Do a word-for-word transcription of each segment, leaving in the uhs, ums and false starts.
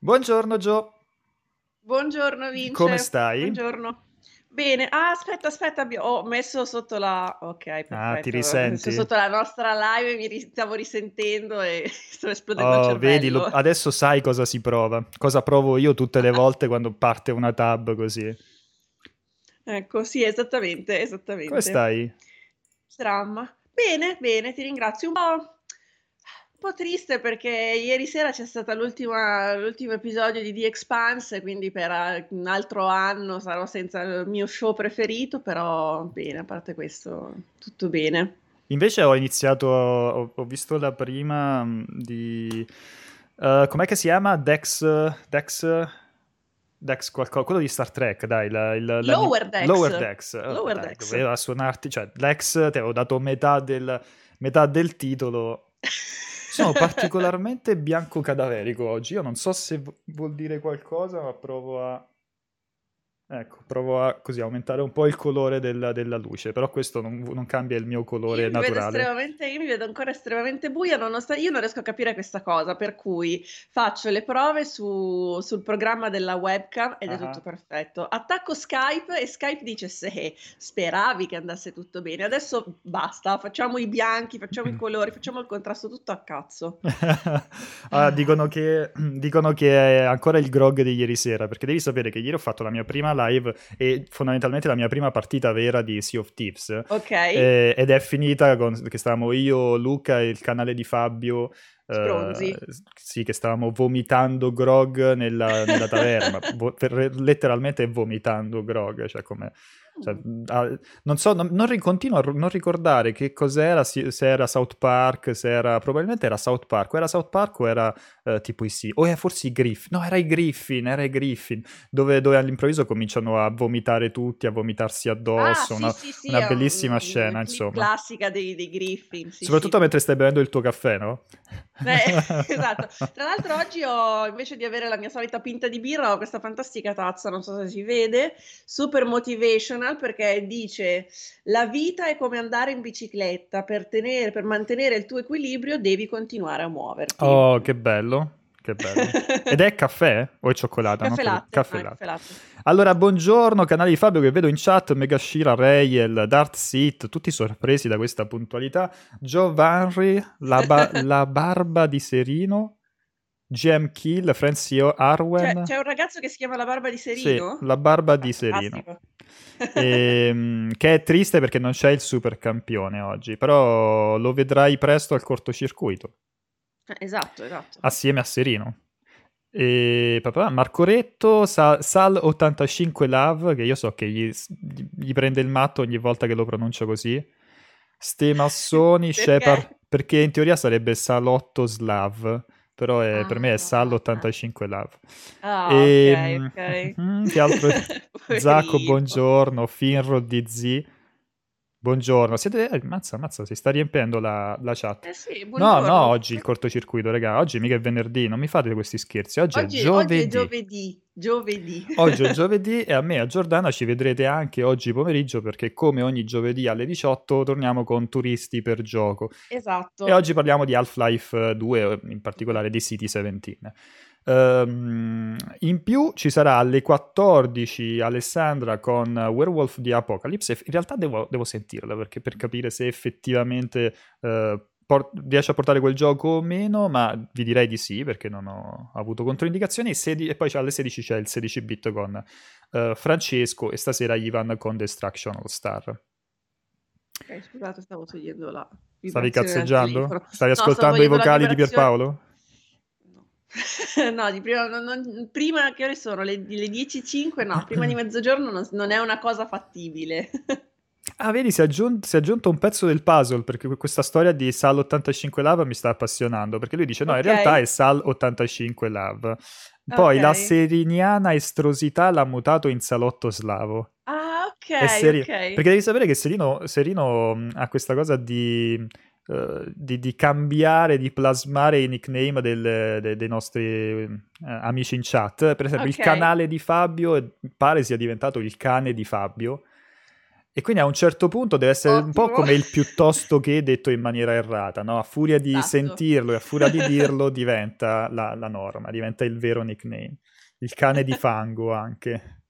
Buongiorno Gio. Buongiorno Vince. Come stai? Buongiorno. Bene, ah, aspetta, aspetta, ho messo sotto la... Ok, perfetto. Ah, ti risenti? Sotto la nostra live mi ri... stavo risentendo e sto esplodendo oh, il cervello. Vedi, lo... adesso sai cosa si prova, cosa provo io tutte le volte quando parte una tab così. Ecco, sì, esattamente, esattamente. Come stai? Stramma. Bene, bene, ti ringrazio. Un po', un po' triste perché ieri sera c'è stato l'ultimo episodio di The Expanse, quindi per un altro anno sarò senza il mio show preferito, però bene, a parte questo, tutto bene. Invece ho iniziato, ho, ho visto la prima di... Uh, com'è che si chiama? Dex... Dex... Dex qualcosa, quello di Star Trek, dai, la, il, la, Lower Decks. Lower Decks. Oh, Lower dai, Decks. Doveva suonarti, cioè Dex ti avevo dato metà del, metà del titolo. Sono particolarmente bianco cadaverico oggi. Io non so se vuol dire qualcosa, ma provo a ecco, provo a così aumentare un po' il colore della, della luce, però questo non, non cambia il mio colore io naturale. Mi estremamente, io mi vedo ancora estremamente buia, nonostante io non riesco a capire questa cosa, per cui faccio le prove su, sul programma della webcam ed ah. è tutto perfetto. Attacco Skype e Skype dice se speravi che andasse tutto bene, adesso basta, facciamo i bianchi, facciamo i colori, facciamo il contrasto tutto a cazzo. ah, dicono, che, dicono che è ancora il grog di ieri sera, perché devi sapere che ieri ho fatto la mia prima live e fondamentalmente la mia prima partita vera di Sea of Thieves. Ok. Eh, ed è finita con che stavamo io, Luca e il canale di Fabio Spronzi. Eh, sì, che stavamo vomitando grog nella, nella taverna, vo- letteralmente vomitando grog, cioè come cioè, ah, non so, non, non continuo a r- non ricordare che cos'era, si- se era South Park, se era probabilmente era South Park, o era South Park o era eh, tipo i sì, o era forse i Griffin, no era i Griffin, era i Griffin, dove, dove all'improvviso cominciano a vomitare tutti, a vomitarsi addosso, ah, una, sì, sì, una sì, bellissima un, scena, un, insomma. Classica dei, dei Griffin. Sì, soprattutto sì. Mentre stai bevendo il tuo caffè, no? Beh, esatto. Tra l'altro oggi ho, invece di avere la mia solita pinta di birra, ho questa fantastica tazza, non so se si vede, super motivational, perché dice la vita è come andare in bicicletta, per tenere, per mantenere il tuo equilibrio devi continuare a muoverti. Oh, che bello, che bello. Ed è caffè o è cioccolata? Caffè, no? Latte. Caffè, ah, latte. Caffè latte. Allora, buongiorno, canale di Fabio che vedo in chat, Megashira, Rayel, Dart Seat, tutti sorpresi da questa puntualità. Giovanni, la, ba- la barba di Serino, G M Kill, Francio Arwen. Cioè, c'è un ragazzo che si chiama La Barba di Serino? Sì, La Barba di Serino. E, che è triste perché non c'è il super campione oggi, però lo vedrai presto al cortocircuito. Esatto, esatto. Assieme a Serino. E, papà, Marco Retto, Sa- Sal ottantacinque Lav, che io so che gli, gli prende il matto ogni volta che lo pronuncio così. Stemassoni, Shepard, perché in teoria sarebbe Salotto Slav. Però è, ah, per me è Sal ottantacinque Lav. Ah, e, ok, ok. Mm, che altro? Zacco, buongiorno. Finro D Z, buongiorno. Siete, eh, mazza, mazza, si sta riempiendo la, la chat. Eh sì, no, no, oggi il cortocircuito, raga. Oggi mica è venerdì, non mi fate questi scherzi. Oggi, oggi è giovedì. Oggi è giovedì. Giovedì. Oggi è giovedì e a me e a Giordana ci vedrete anche oggi pomeriggio perché come ogni giovedì alle diciotto torniamo con Turisti per Gioco. Esatto. E oggi parliamo di Half-Life due, in particolare di City diciassette. Um, in più ci sarà alle quattordici Alessandra con Werewolf the Apocalypse. In realtà devo, devo sentirla perché per capire se effettivamente... Uh, riesce a portare quel gioco o meno, ma vi direi di sì perché non ho avuto controindicazioni. E poi alle sedici c'è il sedici bit con uh, Francesco e stasera Ivan con Destruction All Star. Okay, scusate, stavo togliendo la stavi cazzeggiando? Stavi ascoltando no, i vocali di Pierpaolo? No, di prima, non, non, prima che ore sono? Le, le dieci e cinque? No, prima di mezzogiorno non, non è una cosa fattibile. Ah, vedi, si è, aggiunto, si è aggiunto un pezzo del puzzle, perché questa storia di Sal ottantacinque Lav mi sta appassionando, perché lui dice no, okay. In realtà è Sal ottantacinque Lav. Poi okay. La seriniana estrosità l'ha mutato in Salotto Slavo. Ah, ok, Serino, ok. Perché devi sapere che Serino, Serino ha questa cosa di, uh, di, di cambiare, di plasmare i nickname del, de, dei nostri uh, amici in chat. Per esempio okay. Il canale di Fabio pare sia diventato il cane di Fabio. E quindi a un certo punto deve essere Ottimo. Un po' come il piuttosto che detto in maniera errata, no? A furia di esatto. sentirlo e a furia di dirlo diventa la, la norma, diventa il vero nickname. Il cane di fango anche.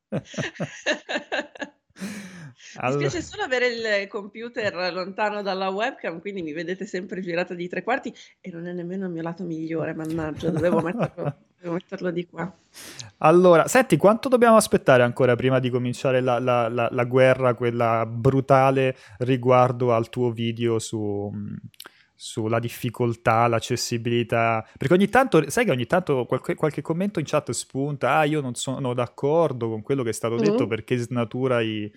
Allora. Mi piace solo avere il computer lontano dalla webcam, quindi mi vedete sempre girata di tre quarti e non è nemmeno il mio lato migliore, mannaggia, dovevo metterlo, dovevo metterlo di qua. Allora, senti, quanto dobbiamo aspettare ancora prima di cominciare la, la, la, la guerra, quella brutale, riguardo al tuo video su... sulla difficoltà, l'accessibilità, perché ogni tanto, sai che ogni tanto qualche, qualche commento in chat spunta, ah io non sono d'accordo con quello che è stato mm-hmm. detto perché snatura i,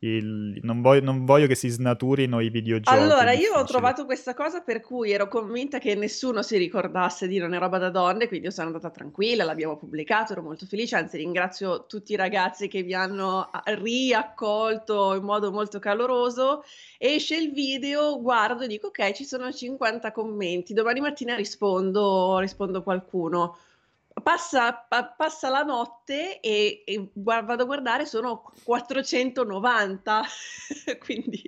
il, non, voglio, non voglio che si snaturino i videogiochi. Allora io ho trovato questa cosa per cui ero convinta che nessuno si ricordasse di Non è roba da donne, quindi io sono andata tranquilla, l'abbiamo pubblicato, ero molto felice, anzi ringrazio tutti i ragazzi che vi hanno riaccolto in modo molto caloroso. Esce il video, guardo e dico ok, ci sono cinquanta commenti, domani mattina rispondo, rispondo qualcuno. Passa, pa- passa la notte e, e vado a guardare, sono quattrocentonovanta, quindi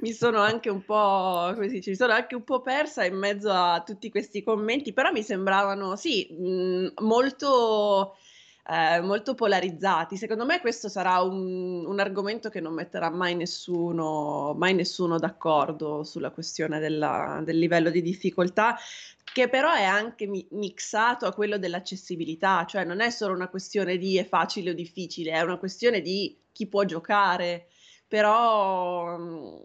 mi sono anche un po', come si dice, mi sono anche un po' persa in mezzo a tutti questi commenti, però mi sembravano sì, mh, molto... Eh, molto polarizzati. Secondo me questo sarà un, un argomento che non metterà mai nessuno, mai nessuno d'accordo sulla questione della, del livello di difficoltà, che però è anche mi- mixato a quello dell'accessibilità, cioè non è solo una questione di è facile o difficile, è una questione di chi può giocare, però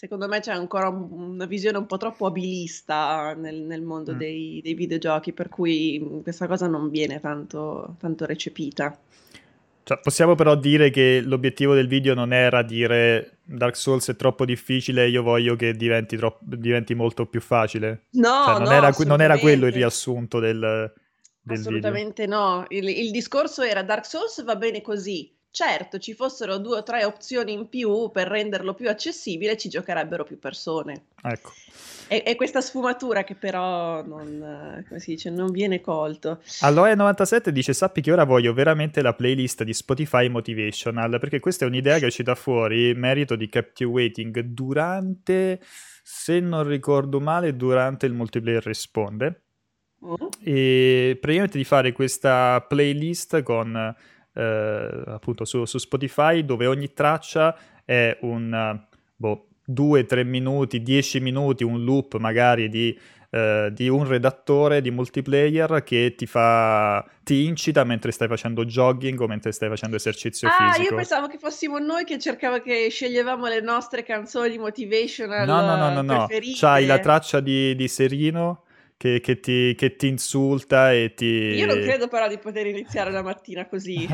secondo me c'è ancora una visione un po' troppo abilista nel, nel mondo mm. dei, dei videogiochi, per cui questa cosa non viene tanto, tanto recepita. Cioè, possiamo però dire che l'obiettivo del video non era dire Dark Souls è troppo difficile, io voglio che diventi, troppo, diventi molto più facile? No, cioè, non, no era, non era quello il riassunto del, del assolutamente video. No, il, il discorso era Dark Souls va bene così. Certo, ci fossero due o tre opzioni in più per renderlo più accessibile, ci giocherebbero più persone. Ecco. E, e questa sfumatura che però non, come si dice, non viene colto. Allora novantasette dice, sappi che ora voglio veramente la playlist di Spotify motivational, perché questa è un'idea che è uscita fuori, merito di Captivating, durante, se non ricordo male, durante il Multiplayer Risponde. Mm. E praticamente di fare questa playlist con... Eh, appunto su, su Spotify, dove ogni traccia è un boh, due, tre minuti, dieci minuti, un loop magari di, eh, di un redattore di multiplayer che ti fa, ti incita mentre stai facendo jogging o mentre stai facendo esercizio ah, fisico. Ah, io pensavo che fossimo noi che cercava che sceglievamo le nostre canzoni motivational no, no, no, no, no. preferite. C'hai la traccia di, di Serino Che, che, ti, che ti insulta e ti... Io non credo però di poter iniziare la mattina così.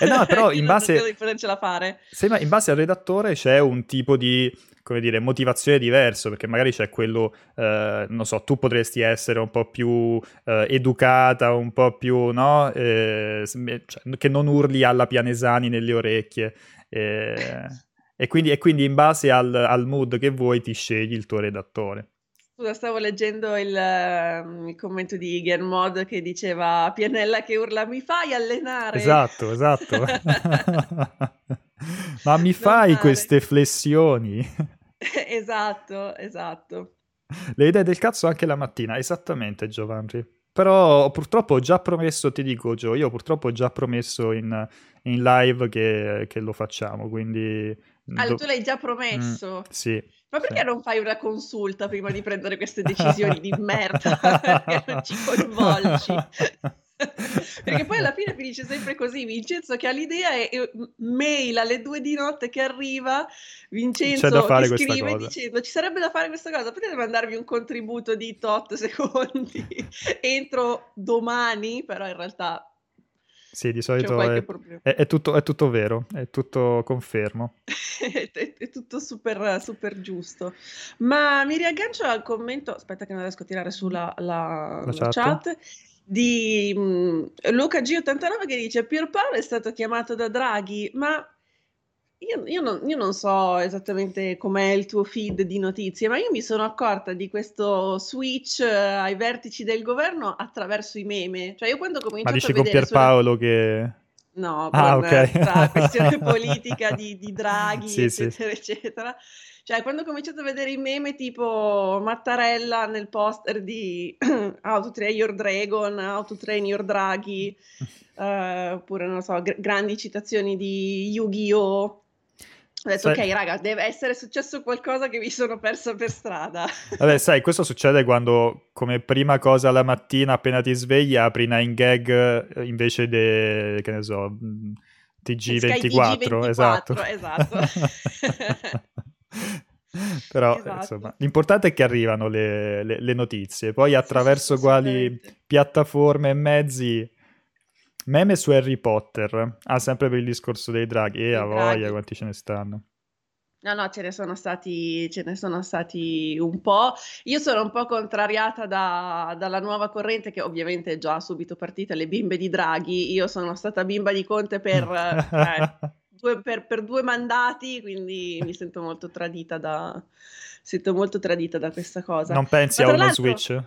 eh no, però in base... Non credo di potercela fare. Se, in base al redattore c'è un tipo di, come dire, motivazione diverso, perché magari c'è quello, eh, non so, tu potresti essere un po' più eh, educata, un po' più, no? Eh, cioè, che non urli alla Pianesani nelle orecchie. Eh, e, quindi, e quindi in base al, al mood che vuoi ti scegli il tuo redattore. Scusa, stavo leggendo il, il commento di Germod che diceva Pianella che urla mi fai allenare. Esatto, esatto. Ma mi fai male. Queste flessioni. Esatto, esatto. Le idee del cazzo anche la mattina, esattamente Giovanni. Però purtroppo ho già promesso, ti dico Gio, io purtroppo ho già promesso in, in live che, che lo facciamo, quindi... Ah, do... tu l'hai già promesso? Mm, sì. Ma perché sì. non fai una consulta prima di prendere queste decisioni di merda? Perché non ci coinvolgi? Perché poi alla fine finisce sempre così, Vincenzo che ha l'idea e, e mail alle due di notte che arriva, Vincenzo che scrive dicendo ci sarebbe da fare questa cosa, potete mandarvi un contributo di tot secondi entro domani, però in realtà... Sì, di solito è, è, è, tutto, è tutto vero, è tutto confermo. è, è, è tutto super, super giusto. Ma mi riaggancio al commento, aspetta che non riesco a tirare su la, la, la, la chat. chat, di mh, Luca G ottantanove che dice Pierpaolo è stato chiamato da Draghi, ma io, io, non, io non so esattamente com'è il tuo feed di notizie, ma io mi sono accorta di questo switch ai vertici del governo attraverso i meme. Cioè io quando comincio a vedere... Ma dici con Pierpaolo sulla... che... No, con ah, okay. la questione politica di, di Draghi, sì, eccetera, sì. eccetera. Cioè, quando ho cominciato a vedere i meme tipo Mattarella nel poster di How to Train Your Dragon, How to Train Your Draghi, eh, oppure, non lo so, gr- grandi citazioni di Yu-Gi-Oh!, ho detto sai, ok raga, deve essere successo qualcosa che mi sono persa per strada. Vabbè, sai, questo succede quando come prima cosa la mattina appena ti svegli apri Nine Gag invece de, che ne so, T G ventiquattro, esatto. esatto. Però esatto. insomma, l'importante è che arrivano le, le, le notizie, poi attraverso sì, quali piattaforme e mezzi. Meme su Harry Potter, ah, sempre per il discorso dei draghi, e eh, a voglia quanti ce ne stanno. No, no, ce ne sono stati, ce ne sono stati un po'. Io sono un po' contrariata da, dalla nuova corrente, che ovviamente è già subito partita, le bimbe di Draghi. Io sono stata bimba di Conte per, eh, due, per, per due mandati, quindi mi sento molto tradita da, sento molto tradita da questa cosa. Non pensi a uno Switch?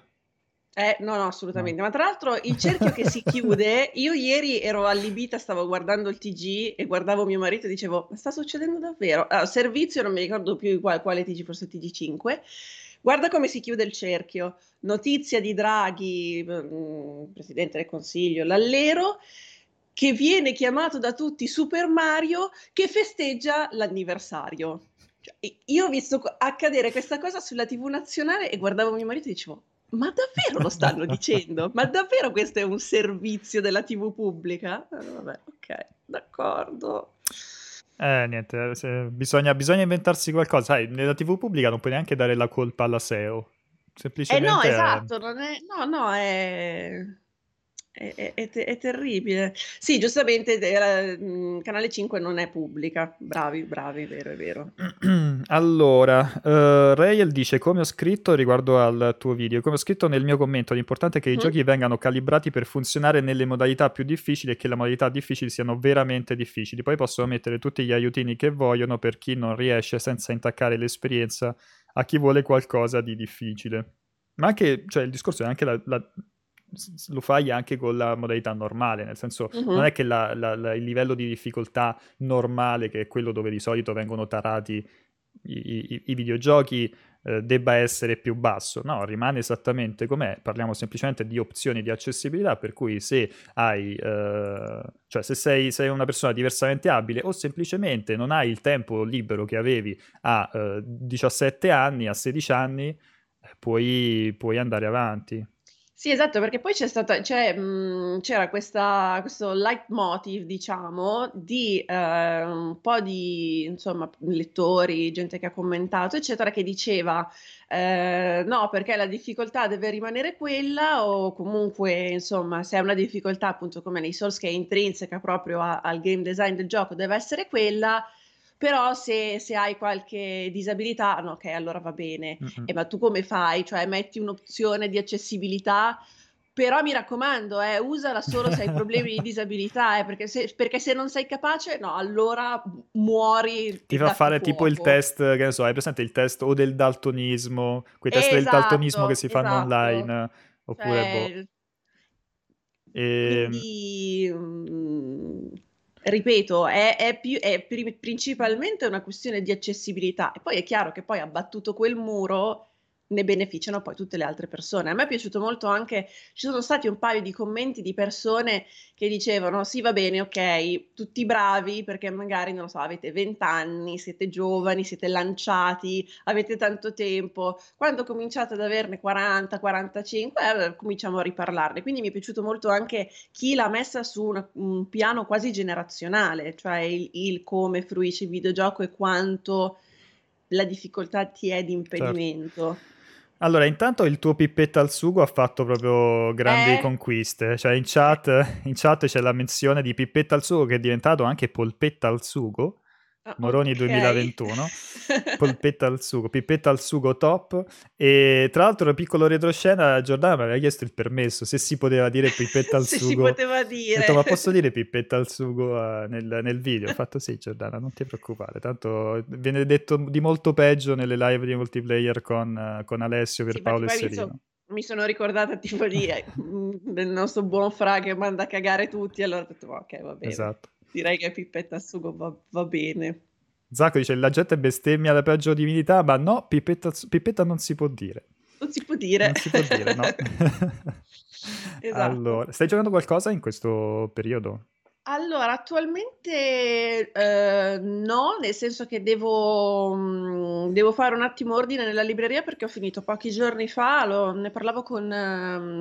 Eh, no, no, assolutamente. Ma tra l'altro il cerchio che si chiude, io ieri ero allibita, stavo guardando il T G e guardavo mio marito e dicevo, ma sta succedendo davvero? Allora, servizio, non mi ricordo più quale, quale T G, forse T G cinque, guarda come si chiude il cerchio, notizia di Draghi, Presidente del Consiglio, l'allero, che viene chiamato da tutti Super Mario, che festeggia l'anniversario. Cioè, io ho visto accadere questa cosa sulla T V nazionale e guardavo mio marito e dicevo, ma davvero lo stanno dicendo? Ma davvero questo è un servizio della T V pubblica? Allora, vabbè, ok, d'accordo. Eh, niente, se, bisogna, bisogna inventarsi qualcosa. Sai, nella T V pubblica non puoi neanche dare la colpa alla S E O. Semplicemente... Eh no, esatto, non è... No, no, è... È, è, è, te- è terribile. Sì, giustamente eh, Canale cinque non è pubblica. Bravi, bravi, vero, è vero. Allora, uh, Rayel dice, come ho scritto riguardo al tuo video, come ho scritto nel mio commento, l'importante è che mm. i giochi vengano calibrati per funzionare nelle modalità più difficili e che le modalità difficili siano veramente difficili. Poi possono mettere tutti gli aiutini che vogliono per chi non riesce, senza intaccare l'esperienza a chi vuole qualcosa di difficile. Ma anche, cioè, il discorso è anche la... la lo fai anche con la modalità normale, nel senso uh-huh. non è che la, la, la, il livello di difficoltà normale, che è quello dove di solito vengono tarati i, i, i videogiochi, eh, debba essere più basso, no, rimane esattamente com'è. Parliamo semplicemente di opzioni di accessibilità, per cui se hai eh, cioè se sei, sei una persona diversamente abile o semplicemente non hai il tempo libero che avevi a eh, diciassette anni, a sedici anni, puoi, puoi andare avanti. Sì, esatto, perché poi c'è stata, c'è, mh, c'era questa, questo leitmotiv, diciamo, di eh, un po' di, insomma, lettori, gente che ha commentato, eccetera, che diceva eh, no, perché la difficoltà deve rimanere quella, o comunque, insomma, se è una difficoltà, appunto, come nei Souls, che è intrinseca proprio a, al game design del gioco, deve essere quella. Però se, se hai qualche disabilità, no, ok, allora va bene. Mm-hmm. Eh, ma tu come fai? Cioè metti un'opzione di accessibilità, però mi raccomando, eh, usala solo se hai problemi di disabilità, eh, perché, se, perché se non sei capace, no, allora muori. Ti fa fare fuoco. Tipo il test, che ne so, hai presente il test o del daltonismo, quei test esatto, del daltonismo che si fanno esatto. online, oppure cioè, boh. E... Quindi... Mh, ripeto, è, è, più, è principalmente una questione di accessibilità, e poi è chiaro che poi abbattuto quel muro ne beneficiano poi tutte le altre persone. A me è piaciuto molto anche, ci sono stati un paio di commenti di persone che dicevano sì va bene, ok, tutti bravi perché magari, non lo so, avete vent'anni, siete giovani, siete lanciati, avete tanto tempo, quando cominciate ad averne quaranta, quarantacinque eh, cominciamo a riparlarne. Quindi mi è piaciuto molto anche chi l'ha messa su una, un piano quasi generazionale, cioè il, il come fruisce il videogioco e quanto la difficoltà ti è di impedimento. Certo. Allora, intanto il tuo Pippetta al sugo ha fatto proprio grandi eh. conquiste, cioè in chat, in chat c'è la menzione di Pippetta al sugo, che è diventato anche Polpetta al sugo, ah, Moroni okay. duemilaventuno, Polpetta al sugo, Pippetta al sugo top, e tra l'altro, piccolo retroscena, Giordana mi aveva chiesto il permesso, se si poteva dire Pippetta al se sugo. Se si poteva dire. Ho detto, ma posso dire Pippetta al sugo uh, nel, nel video? Ho fatto sì Giordana, non ti preoccupare, tanto viene detto di molto peggio nelle live di multiplayer con, uh, con Alessio, Pierpaolo sì, e Serino. mi sono ricordata tipo lì del nostro buon Fra che manda a cagare tutti, allora ho detto ok, va bene, esatto. Direi che Pippetta al sugo va, va bene. Zacco dice la gente bestemmia la peggio divinità, ma no, Pippetta, Pippetta non si può dire. Non si può dire. Non si può dire, no. Esatto. Allora, stai giocando qualcosa in questo periodo? Allora, attualmente eh, no, nel senso che devo, mh, devo fare un attimo ordine nella libreria perché ho finito pochi giorni fa, lo, ne parlavo con,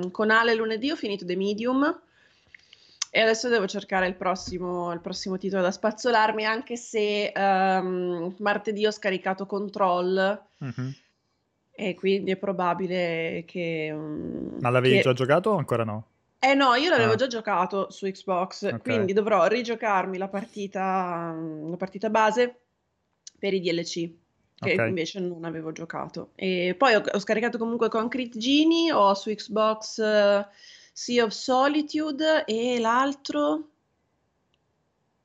uh, con Ale lunedì, ho finito The Medium e adesso devo cercare il prossimo, il prossimo titolo da spazzolarmi, anche se um, martedì ho scaricato Control. Mm-hmm. E quindi è probabile che... Um, Ma l'avevi che... già giocato o ancora no? Eh no, io l'avevo ah. già giocato su Xbox, okay. Quindi dovrò rigiocarmi la partita, la partita base per i D L C, che okay. invece non avevo giocato. E poi ho, ho scaricato comunque Concrete Genie, ho su Xbox uh, Sea of Solitude e l'altro...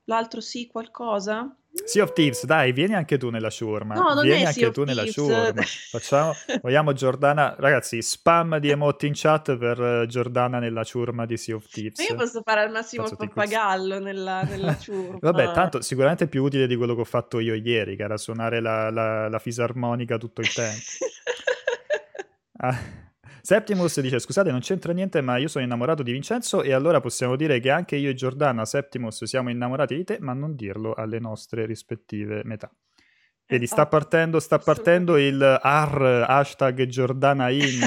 L'altro sì, qualcosa... Sea of Thieves, dai, vieni anche tu nella shawarma. No, non vieni è anche tu Thieves. Nella shawarma. Facciamo, vogliamo Giordana, ragazzi, spam di emote in chat per Giordana nella shawarma di Sea of Thieves. Ma io posso fare al massimo il pappagallo nella, nella shawarma. Vabbè, tanto sicuramente è più utile di quello che ho fatto io ieri, che era suonare la, la, la fisarmonica tutto il tempo. Ah. Septimus dice, scusate non c'entra niente ma io sono innamorato di Vincenzo e allora possiamo dire che anche io e Giordana, Septimus, siamo innamorati di te, ma non dirlo alle nostre rispettive metà. Vedi, sta partendo, sta partendo il ar, hashtag Giordana in,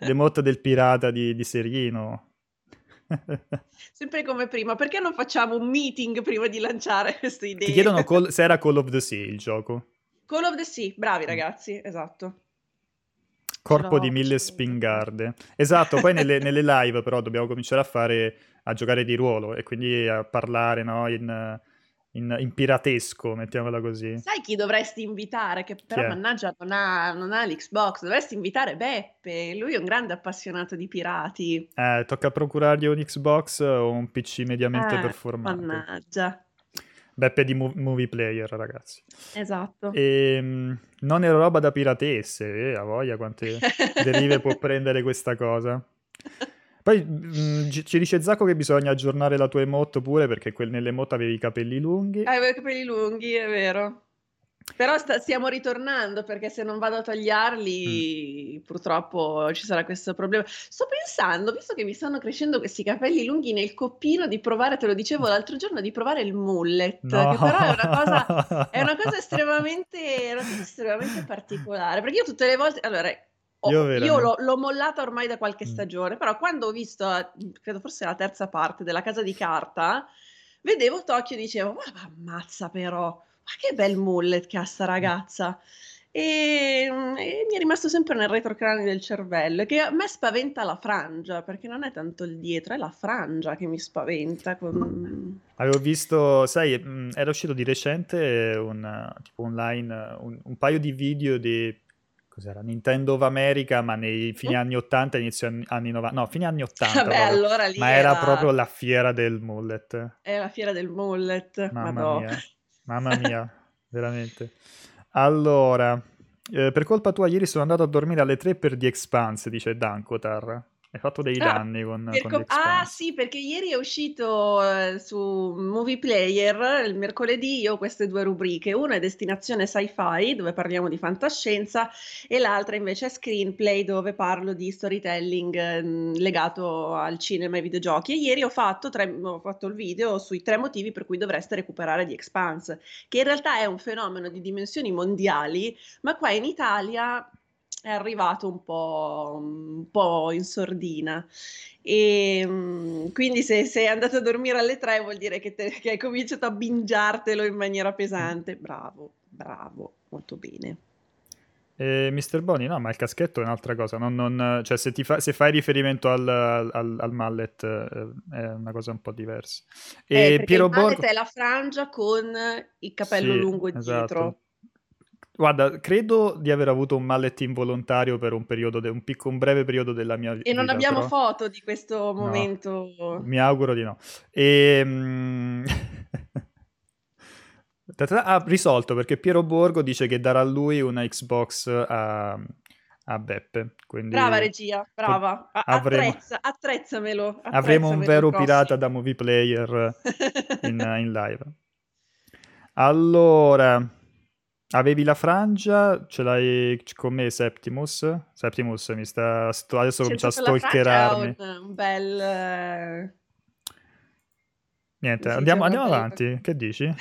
l'emote del pirata di, di Serino. Sempre come prima, perché non facciamo un meeting prima di lanciare queste idee? Ti chiedono call, se era Call of the Sea il gioco. Call of the Sea, bravi ragazzi, esatto. Corpo no, di mille spingarde, esatto. Poi nelle, nelle live però dobbiamo cominciare a fare a giocare di ruolo e quindi a parlare, no, in, in, in piratesco, mettiamola così. Sai chi dovresti invitare? Che però mannaggia non ha, non ha l'Xbox. Dovresti invitare Beppe, lui è un grande appassionato di pirati. Eh, tocca procurargli un Xbox o un P C mediamente eh, performante. Mannaggia. Beppe di Movie Player, ragazzi. Esatto. E, mh, non era roba da piratesse, eh, a voglia quante derive può prendere questa cosa. Poi mh, ci dice Zacco che bisogna aggiornare la tua emote pure, perché quel, nell'emote avevi i capelli lunghi. Avevo i capelli lunghi, è vero. Però sta, stiamo ritornando, perché se non vado a tagliarli mm. purtroppo ci sarà questo problema. Sto pensando, visto che mi stanno crescendo questi capelli lunghi nel coppino, di provare, te lo dicevo l'altro giorno, di provare il mullet, no. Che però è una cosa, è una cosa estremamente, è una cosa estremamente particolare, perché io tutte le volte, allora, oh, io, io l'ho, l'ho mollata ormai da qualche stagione, mm. però quando ho visto, credo forse la terza parte della Casa di Carta, vedevo Tokyo e dicevo, ma ammazza però, ma che bel mullet che ha sta ragazza, e, e mi è rimasto sempre nel retrocranio del cervello, che a me spaventa la frangia, perché non è tanto il dietro, è la frangia che mi spaventa. Con... Avevo visto, sai, era uscito di recente un tipo online un, un paio di video di cos'era, Nintendo of America, ma nei fine anni ottanta, inizio anni, anni novanta, no, fine anni ottanta. Vabbè, allora lì ma era... era proprio la fiera del mullet. Era la fiera del mullet, mamma Madò. Mia. Mamma mia, veramente. Allora, eh, per colpa tua ieri sono andato a dormire alle tre per The Expanse, dice Dankotar. Hai fatto dei ah, danni con, con co- The Expanse. Ah sì, perché ieri è uscito eh, su Movie Player, il mercoledì, io ho queste due rubriche. Una è Destinazione Sci-Fi, dove parliamo di fantascienza, e l'altra invece è Screenplay, dove parlo di storytelling eh, legato al cinema e ai videogiochi. E ieri ho fatto, tre, ho fatto il video sui tre motivi per cui dovreste recuperare The Expanse, che in realtà è un fenomeno di dimensioni mondiali, ma qua in Italia... è arrivato un po', un po' in sordina e um, quindi se sei andato a dormire alle tre vuol dire che, te, che hai cominciato a bingiartelo in maniera pesante. Bravo, bravo, molto bene. Eh, mister Boni, no, ma il caschetto è un'altra cosa, non, non, cioè se, ti fa, se fai riferimento al, al, al mallet eh, è una cosa un po' diversa. E eh, Piero il mallet Borgo... è la frangia con il capello sì, lungo dietro. Esatto. Guarda, credo di aver avuto un mallet involontario per un periodo, de- un, pic- un breve periodo della mia vita. E non abbiamo però... foto di questo momento. No, mi auguro di no. E... ha ah, risolto, perché Piero Borgo dice che darà lui una Xbox a, a Beppe. Quindi brava regia, brava. Avremo... Attrezza, attrezzamelo, attrezzamelo. Avremo un vero pirata da Movie Player in, in live. Allora, avevi la frangia, ce l'hai con me Septimus? Septimus mi sta... Sto... Adesso comincia a stalkerarmi. Un, un bel... Niente, sì, andiamo, andiamo avanti. Che dici?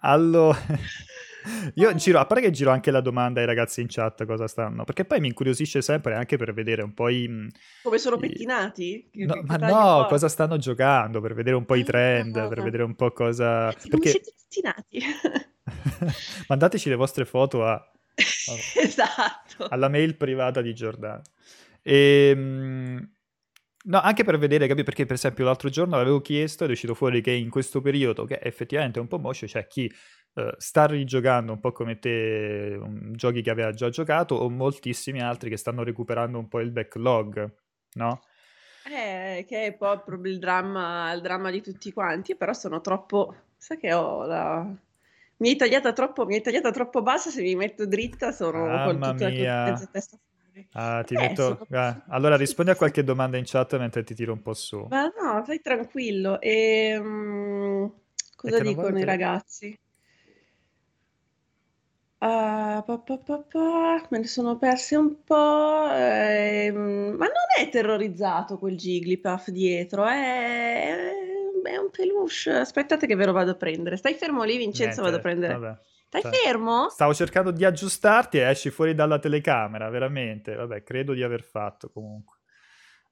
Allora... Io giro, a parte che giro anche la domanda ai ragazzi in chat cosa stanno, perché poi mi incuriosisce sempre anche per vedere un po' i... Come sono pettinati? I, no, ma no, cosa stanno giocando, per vedere un po' i trend, ah, per vedere un po' cosa... Perché... Come siete pettinati? Mandateci le vostre foto a... Esatto. Alla mail privata di Giordano. E... No, anche per vedere, capito? Perché per esempio l'altro giorno l'avevo chiesto ed è uscito fuori che in questo periodo, che effettivamente è un po' moscio, c'è cioè chi... Uh, sta rigiocando un po' come te um, giochi che aveva già giocato, o moltissimi altri che stanno recuperando un po' il backlog, no? Eh, che è un po' proprio il dramma, il dramma di tutti quanti, però sono troppo... Sai che ho la... Mi è tagliata troppo, mi è tagliata troppo bassa, se mi metto dritta sono ah, con tutta mia. La testa fuori. Ah, ti eh, metto... sono... ah, allora rispondi a qualche domanda in chat mentre ti tiro un po' su. Ma no, stai tranquillo. E, um, cosa dicono vorrei... i ragazzi? Uh, pa, pa, pa, pa. Me ne sono persi un po', ehm, ma non è terrorizzato quel Jigglypuff dietro, è, è, è un peluche. Aspettate che ve lo vado a prendere. Stai fermo lì, Vincenzo. Niente, vado a prendere. Vabbè. Stai cioè, fermo? Stavo cercando di aggiustarti e esci fuori dalla telecamera, veramente. Vabbè, credo di aver fatto comunque.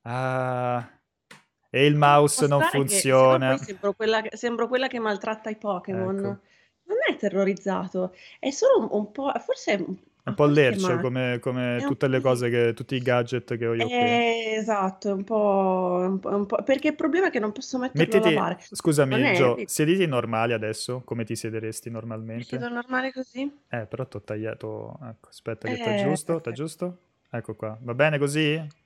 Ah... E il mouse non, non funziona. Che, sembro, quella, sembro quella che maltratta i Pokémon. Ecco. Non è terrorizzato, è solo un, un po', forse... Un, un po' lercio, come, come tutte le cose, che tutti i gadget che ho io qui. Esatto, un po', un po', un po'... Perché il problema è che non posso metterlo Mettiti, a lavare. Scusami, Gio, è... siediti normali adesso, come ti siederesti normalmente? Siedo normale così? Eh, però t'ho tagliato... Ecco, aspetta che eh, t'aggiusto, t'aggiusto? Ecco qua, va bene così?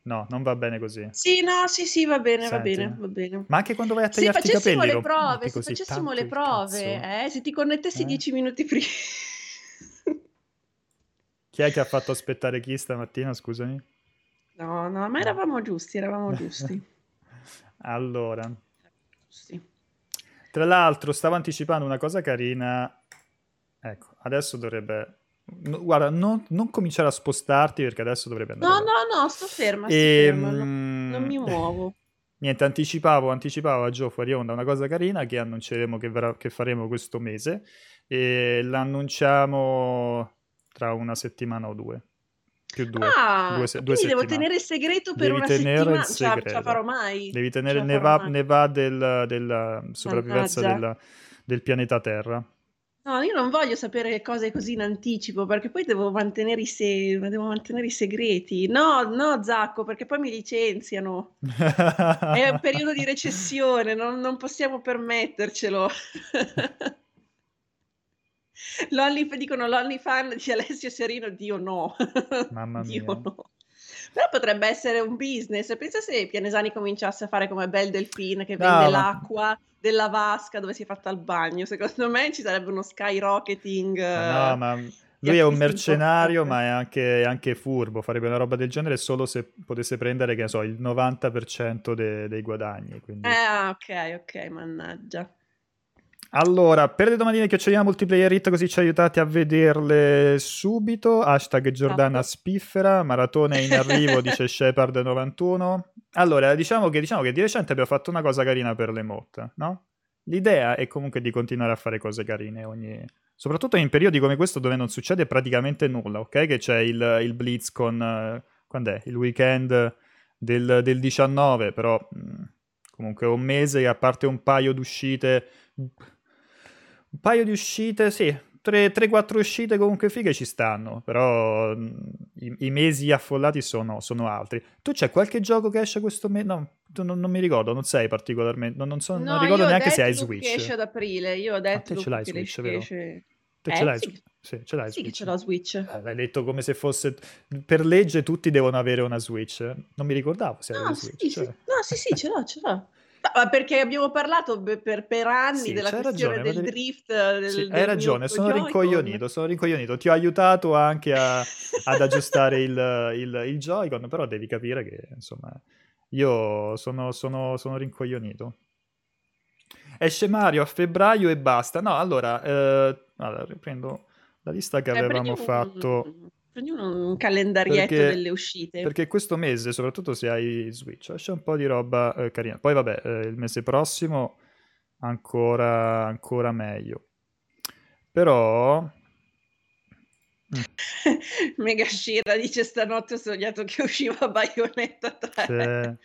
No, non va bene così. Sì, no, sì, sì, va bene, senti, va bene, va bene. Ma anche quando vai a tagliarti i capelli... Le prove, se facessimo le prove, eh, se ti connettessi eh. dieci minuti prima... Chi è che ha fatto aspettare chi stamattina, scusami? No, no, ma eravamo giusti, eravamo giusti. Allora. Sì. Tra l'altro stavo anticipando una cosa carina. Ecco, adesso dovrebbe... No, guarda, non, non cominciare a spostarti perché adesso dovrebbe andare. No, no, no, sto ferma, sto e, ferma non, non mi muovo. Niente, anticipavo, anticipavo a Gio fuori onda una cosa carina che annunceremo, che, verrà, che faremo questo mese, e l'annunciamo tra una settimana o due. Più due. Ah, due, se- due settimane. Devo tenere il segreto per devi una settimana, segreto. Cioè, ce la farò mai. Devi tenere, ne va, ne va della, della sopravvivenza della, del pianeta Terra. No, io non voglio sapere le cose così in anticipo, perché poi devo mantenere i, se- devo mantenere i segreti. No, no, Zacco, perché poi mi licenziano. È un periodo di recessione, non, non possiamo permettercelo. L'only, dicono l'OnlyFan di Alessio Serino, Dio no. Mamma mia. Dio no. Però potrebbe essere un business. Pensa se Pianesani cominciasse a fare come Bel Delfin, che vende no, l'acqua ma... della vasca dove si è fatta al bagno. Secondo me ci sarebbe uno skyrocketing. Ma no, ma lui è un mercenario, ma è anche, anche furbo. Farebbe una roba del genere solo se potesse prendere, che ne so, il novanta per cento de- dei guadagni. Quindi... Ah, ok, ok, mannaggia. Allora, per le domandine che c'è la multiplayer hit, così ci aiutate a vederle subito. Hashtag Giordana spiffera, maratone in arrivo, dice Shepard novantuno. Allora, diciamo che, diciamo che di recente abbiamo fatto una cosa carina per le emote, no? L'idea è comunque di continuare a fare cose carine, ogni... soprattutto in periodi come questo dove non succede praticamente nulla, ok? Che c'è il, il blitz con... Uh, quando è? Il weekend del, del diciannove, però mh, comunque un mese, a parte un paio di uscite... un paio di uscite, sì, tre quattro uscite comunque fighe ci stanno, però i, i mesi affollati sono, sono altri. Tu c'è qualche gioco che esce questo mese? No, non, non mi ricordo, non sei particolarmente, non, non, so, no, non ricordo neanche se hai Switch. Che esce ad aprile, io ho detto ah, te ce l'hai Switch, che vero? Esce... Te eh, ce l'hai? Sì, sì, ce l'hai sì Switch. Che ce l'ho Switch. Ah, l'hai detto come se fosse... Per legge tutti devono avere una Switch, non mi ricordavo se no, avevi sì, Switch. Sì. Cioè... No, sì, sì, ce l'ho, ce l'ho. realtà, perché abbiamo parlato per, per anni sì, della questione ragione, del drift. Del, sì, del hai ragione, sono rincoglionito, sono rincoglionito. Ti ho aiutato anche a, ad aggiustare il, il, il Joy-Con, però devi capire che, insomma, io sono, sono, sono rincoglionito. Esce Mario a febbraio e basta. No, allora, eh, allora riprendo la lista che eh, avevamo prendi fatto. Un, prendi un, un calendarietto perché, delle uscite. Perché questo mese, soprattutto se hai Switch, esce un po' di roba eh, carina. Poi vabbè, eh, il mese prossimo ancora, ancora meglio. Però... Mega Shira dice stanotte ho sognato che usciva Bayonetta tre.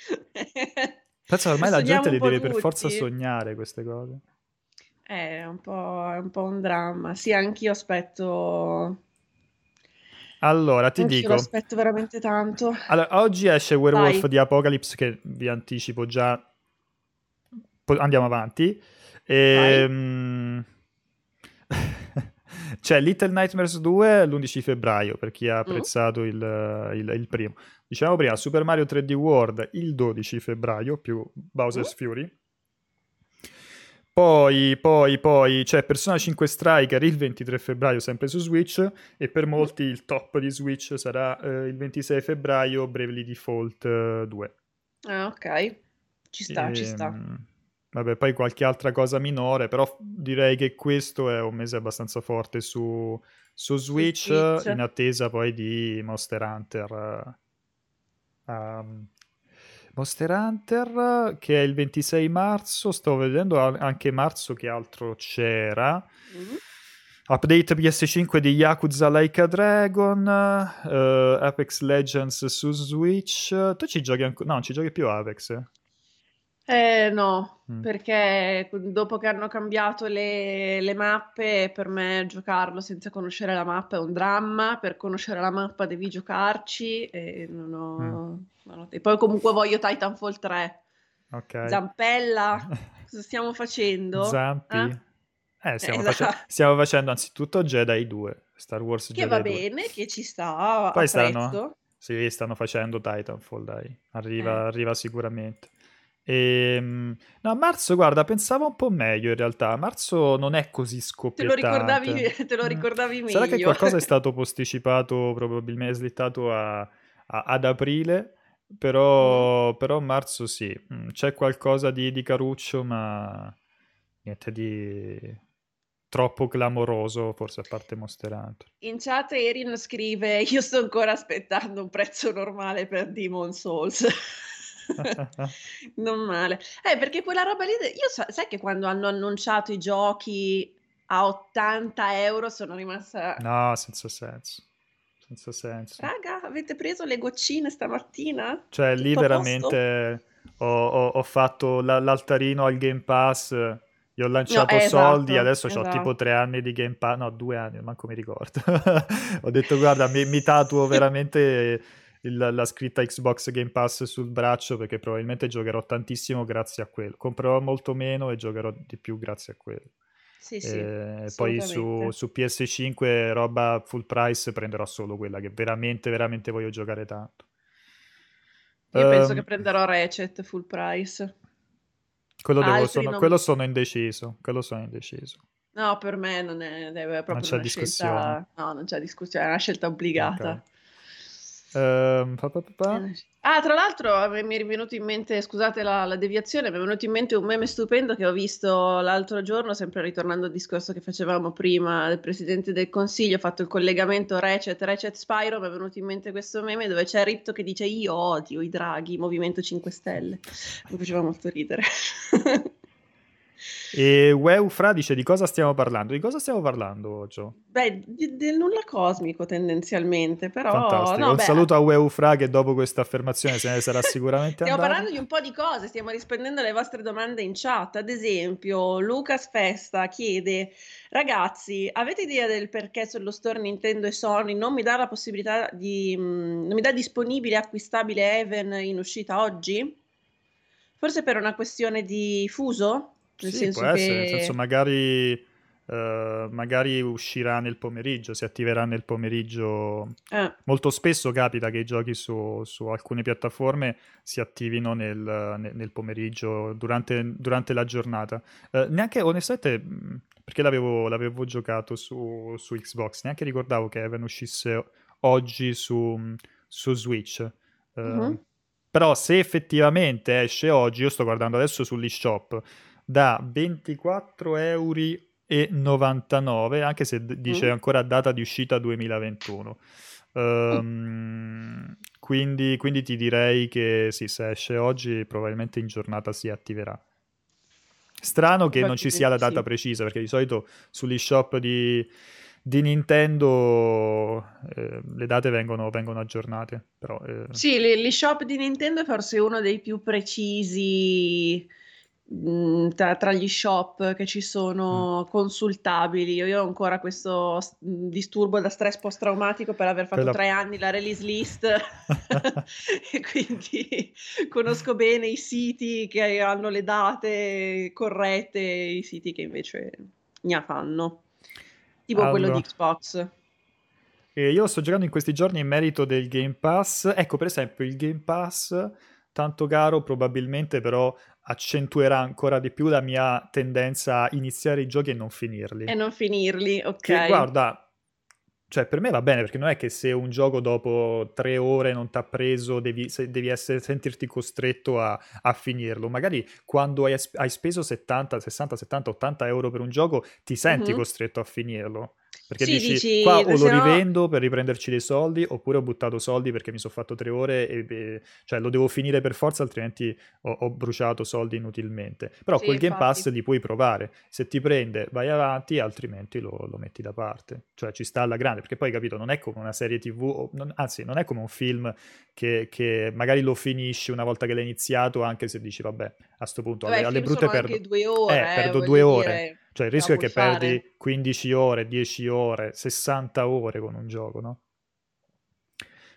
Penso ormai la gente le deve tutti. Per forza sognare queste cose. È un po', è un po' un dramma. Sì, anch'io aspetto. Allora, ti anch'io dico. Lo aspetto veramente tanto. Allora, oggi esce Werewolf Dai. Di Apocalypse, che vi anticipo già. Andiamo avanti. E... C'è Little Nightmares due l'undici febbraio, per chi ha apprezzato mm. il, il, il primo. Diciamo prima, Super Mario tre D World il dodici febbraio, più Bowser's mm. Fury. Poi, poi, poi, c'è Persona cinque Striker il ventitré febbraio, sempre su Switch, e per molti il top di Switch sarà eh, il ventisei febbraio Bravely Default due. Ah, ok. Ci sta, e... ci sta. Vabbè, poi qualche altra cosa minore, però direi che questo è un mese abbastanza forte su, su Switch, Switch, in attesa poi di Monster Hunter. Um, Monster Hunter, che è il ventisei marzo, stavo vedendo anche marzo che altro c'era. Mm-hmm. Update P S cinque di Yakuza Like a Dragon, uh, Apex Legends su Switch. Tu ci giochi ancora? No, non ci giochi più Apex. Eh no, mm. perché dopo che hanno cambiato le, le mappe, per me giocarlo senza conoscere la mappa è un dramma. Per conoscere la mappa devi giocarci e non ho, mm. non ho... E poi comunque voglio Titanfall tre. Okay. Zampella, cosa stiamo facendo? Zampi. Eh? Eh, stiamo, esatto. fac- stiamo facendo anzitutto Jedi due, Star Wars che Jedi due. Che va bene, che ci sta. Poi stanno, sì, stanno facendo Titanfall, dai. Arriva, eh. arriva sicuramente. E, no, a marzo, guarda, pensavo un po' meglio in realtà. Marzo non è così scoppiettante. Te lo ricordavi, te lo ricordavi meglio. Sarà che qualcosa è stato posticipato, probabilmente slittato a, a, ad aprile, però, però marzo sì. C'è qualcosa di, di caruccio, ma niente di... troppo clamoroso, forse a parte Monster Hunter. In chat Erin scrive: io sto ancora aspettando un prezzo normale per Demon Souls. Non male, eh, perché quella roba lì io so, sai che quando hanno annunciato i giochi a ottanta euro sono rimasta no senza senso senza senso raga, avete preso le goccine stamattina? Cioè tutto lì veramente ho, ho, ho fatto la, l'altarino al Game Pass, gli ho lanciato no, eh, soldi, esatto, adesso esatto. Ho tipo tre anni di Game Pass, no due anni manco mi ricordo. Ho detto guarda mi, mi tatuo veramente La, la scritta Xbox Game Pass sul braccio, perché probabilmente giocherò tantissimo grazie a quello, comprerò molto meno e giocherò di più grazie a quello. Sì, sì, eh, poi su, su P S cinque roba full price prenderò solo quella che veramente veramente voglio giocare tanto. Io um, penso che prenderò Ratchet full price, quello, devo, sono, non... quello sono indeciso quello sono indeciso no, per me non è, è proprio non c'è una discussione scelta, no, non c'è discussione, è una scelta obbligata. Okay. Uh, pa, pa, pa. Ah, tra l'altro mi è venuto in mente, scusate la, la deviazione, mi è venuto in mente un meme stupendo che ho visto l'altro giorno, sempre ritornando al discorso che facevamo prima del Presidente del Consiglio, ho fatto il collegamento Ratchet, Ratchet Spyro, mi è venuto in mente questo meme dove c'è Ripto che dice io odio i Draghi, Movimento cinque Stelle, mi faceva molto ridere. E Weufra dice: di cosa stiamo parlando? Di cosa stiamo parlando, Gio? Beh, del nulla cosmico tendenzialmente, però... Fantastico, no, un beh... saluto a Weufra che dopo questa affermazione se ne sarà sicuramente andata. Stiamo parlando di un po' di cose, stiamo rispondendo alle vostre domande in chat. Ad esempio, Lucas Festa chiede: ragazzi, avete idea del perché sullo store Nintendo e Sony non mi dà la possibilità di... non mi dà disponibile acquistabile Even in uscita oggi? Forse per una questione di fuso? Nel sì, senso può che... essere, nel senso magari Uh, magari uscirà nel pomeriggio, si attiverà nel pomeriggio. Eh. Molto spesso capita che i giochi su, su alcune piattaforme si attivino nel, nel, nel pomeriggio, durante, durante la giornata. Uh, neanche, onestamente, perché l'avevo, l'avevo giocato su, su Xbox, neanche ricordavo che Evan uscisse oggi su, su Switch. Uh, mm-hmm. Però se effettivamente esce oggi, io sto guardando adesso sull'eShop, da ventiquattro euro e novantanove, anche se d- dice mm. ancora data di uscita duemilaventuno. Ehm, mm. quindi, quindi ti direi che sì, se esce oggi probabilmente in giornata si attiverà. Strano che non ci sia la data precisa, perché di solito sugli shop di, di Nintendo eh, le date vengono, vengono aggiornate. Però, eh... Sì, gli shop di Nintendo è forse uno dei più precisi Tra, tra gli shop che ci sono mm. consultabili. Io, io ho ancora questo disturbo da stress post-traumatico per aver fatto Quella... tre anni la release list e quindi conosco bene i siti che hanno le date corrette, i siti che invece ne fanno, tipo allora. quello di Xbox. E io sto giocando in questi giorni in merito del Game Pass. Ecco, per esempio, il Game Pass tanto caro probabilmente però accentuerà ancora di più la mia tendenza a iniziare i giochi e non finirli. E non finirli, ok. Che, guarda, cioè per me va bene, perché non è che se un gioco dopo tre ore non t'ha preso devi, se, devi essere, sentirti costretto a, a finirlo. Magari quando hai, hai speso settanta, sessanta, settanta, ottanta euro per un gioco ti senti mm-hmm. costretto a finirlo. Perché sì, dici, dici qua o lo rivendo no... per riprenderci dei soldi, oppure ho buttato soldi perché mi sono fatto tre ore e, e cioè lo devo finire per forza, altrimenti ho, ho bruciato soldi inutilmente. Però sì, quel infatti. Game Pass li puoi provare, se ti prende vai avanti, altrimenti lo, lo metti da parte. Cioè ci sta alla grande, perché poi capito non è come una serie tv, o non, anzi non è come un film che, che magari lo finisci una volta che l'hai iniziato, anche se dici vabbè a sto punto Vabbè, alle, alle brutte perdo due ore, eh, eh, perdo due dire... ore. Cioè il rischio è che fare. perdi quindici ore, dieci ore, sessanta ore con un gioco, no?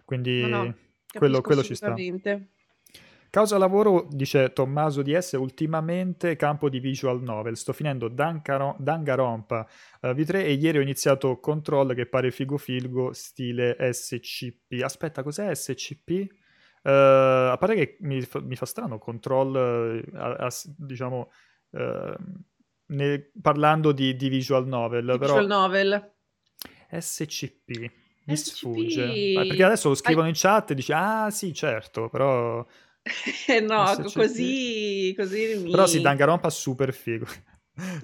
Quindi no, no, quello, quello ci sta. Causa lavoro, dice Tommaso D S, ultimamente campo di visual novel. Sto finendo Danganronpa, Danganronpa uh, V tre e ieri ho iniziato Control che pare figo figo stile S C P. Aspetta, cos'è S C P? Uh, a parte che mi fa, mi fa strano Control, uh, a, a, diciamo... Uh, Ne, parlando di, di visual novel di però visual novel S C P mi S C P. sfugge, perché adesso lo scrivono Ai... in chat e dice ah sì certo però no S C P. così così mi... però si Danganronpa super figo.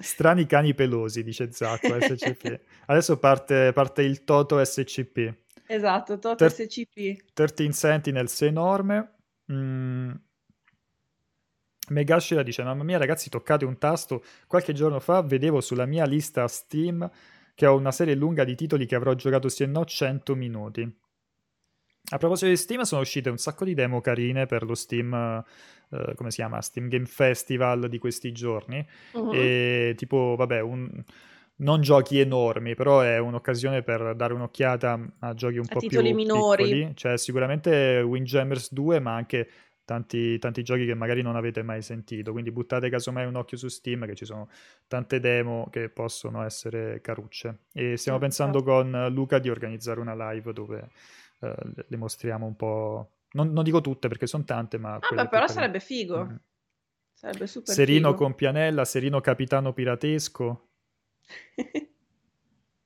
Strani cani pelosi, dice Zacco. S C P adesso parte, parte il Toto S C P, esatto, Toto Ter- S C P tredici Sentinels enorme. mm. Megashira dice mamma mia ragazzi toccate un tasto, qualche giorno fa vedevo sulla mia lista Steam che ho una serie lunga di titoli che avrò giocato se no cento minuti. A proposito di Steam, sono uscite un sacco di demo carine per lo Steam eh, come si chiama? Steam Game Festival di questi giorni. uh-huh. E tipo vabbè un... non giochi enormi, però è un'occasione per dare un'occhiata a giochi un a po' più minori. piccoli, cioè sicuramente Windjammers due, ma anche Tanti, tanti giochi che magari non avete mai sentito, quindi buttate casomai un occhio su Steam che ci sono tante demo che possono essere carucce. E stiamo sì, pensando sì. con Luca di organizzare una live dove eh, le mostriamo un po', non, non dico tutte perché sono tante, ma ah, beh, però sarebbe figo. mm. Sarebbe super Serino figo. Con Pianella, Serino capitano piratesco.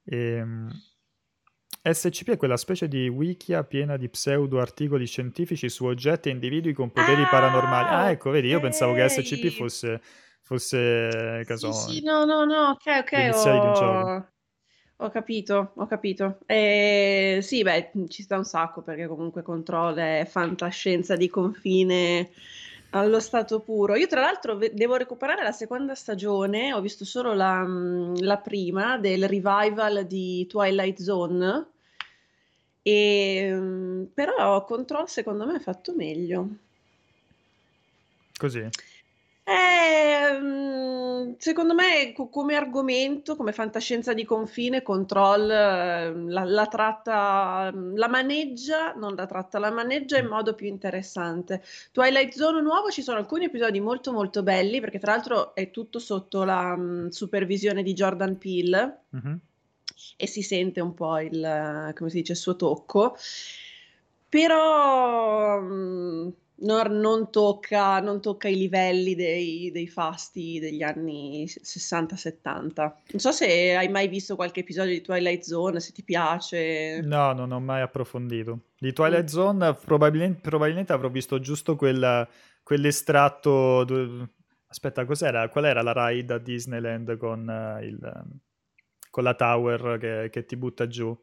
E, S C P è quella specie di wikia piena di pseudo articoli scientifici su oggetti e individui con poteri ah, paranormali. Ah, ecco, vedi, io okay. pensavo che S C P fosse fosse caso. Sì, sì, no, no, no, ok, ok. Iniziali ho... di un gioco. Ho capito, ho capito. Eh, sì, beh, ci sta un sacco perché comunque Control è fantascienza di confine allo stato puro. Io tra l'altro ve- devo recuperare la seconda stagione, ho visto solo la, la prima del revival di Twilight Zone. E, però Control secondo me è fatto meglio. Così? Eh, secondo me come argomento, come fantascienza di confine, Control la, la tratta, la maneggia, non la tratta, la maneggia in modo più interessante. Twilight Zone nuovo, ci sono alcuni episodi molto molto belli, perché tra l'altro è tutto sotto la mh, supervisione di Jordan Peele, mm-hmm. e si sente un po' il, come si dice, il suo tocco, però... Mh, Non, non, tocca, non tocca i livelli dei, dei fasti degli anni sessanta settanta. Non so se hai mai visto qualche episodio di Twilight Zone, se ti piace. No, non ho mai approfondito. Di Twilight Zone probabilmente, probabilmente avrò visto giusto quella, quell'estratto... Aspetta, cos'era? Qual era la ride a Disneyland con, il, con la Tower che, che ti butta giù?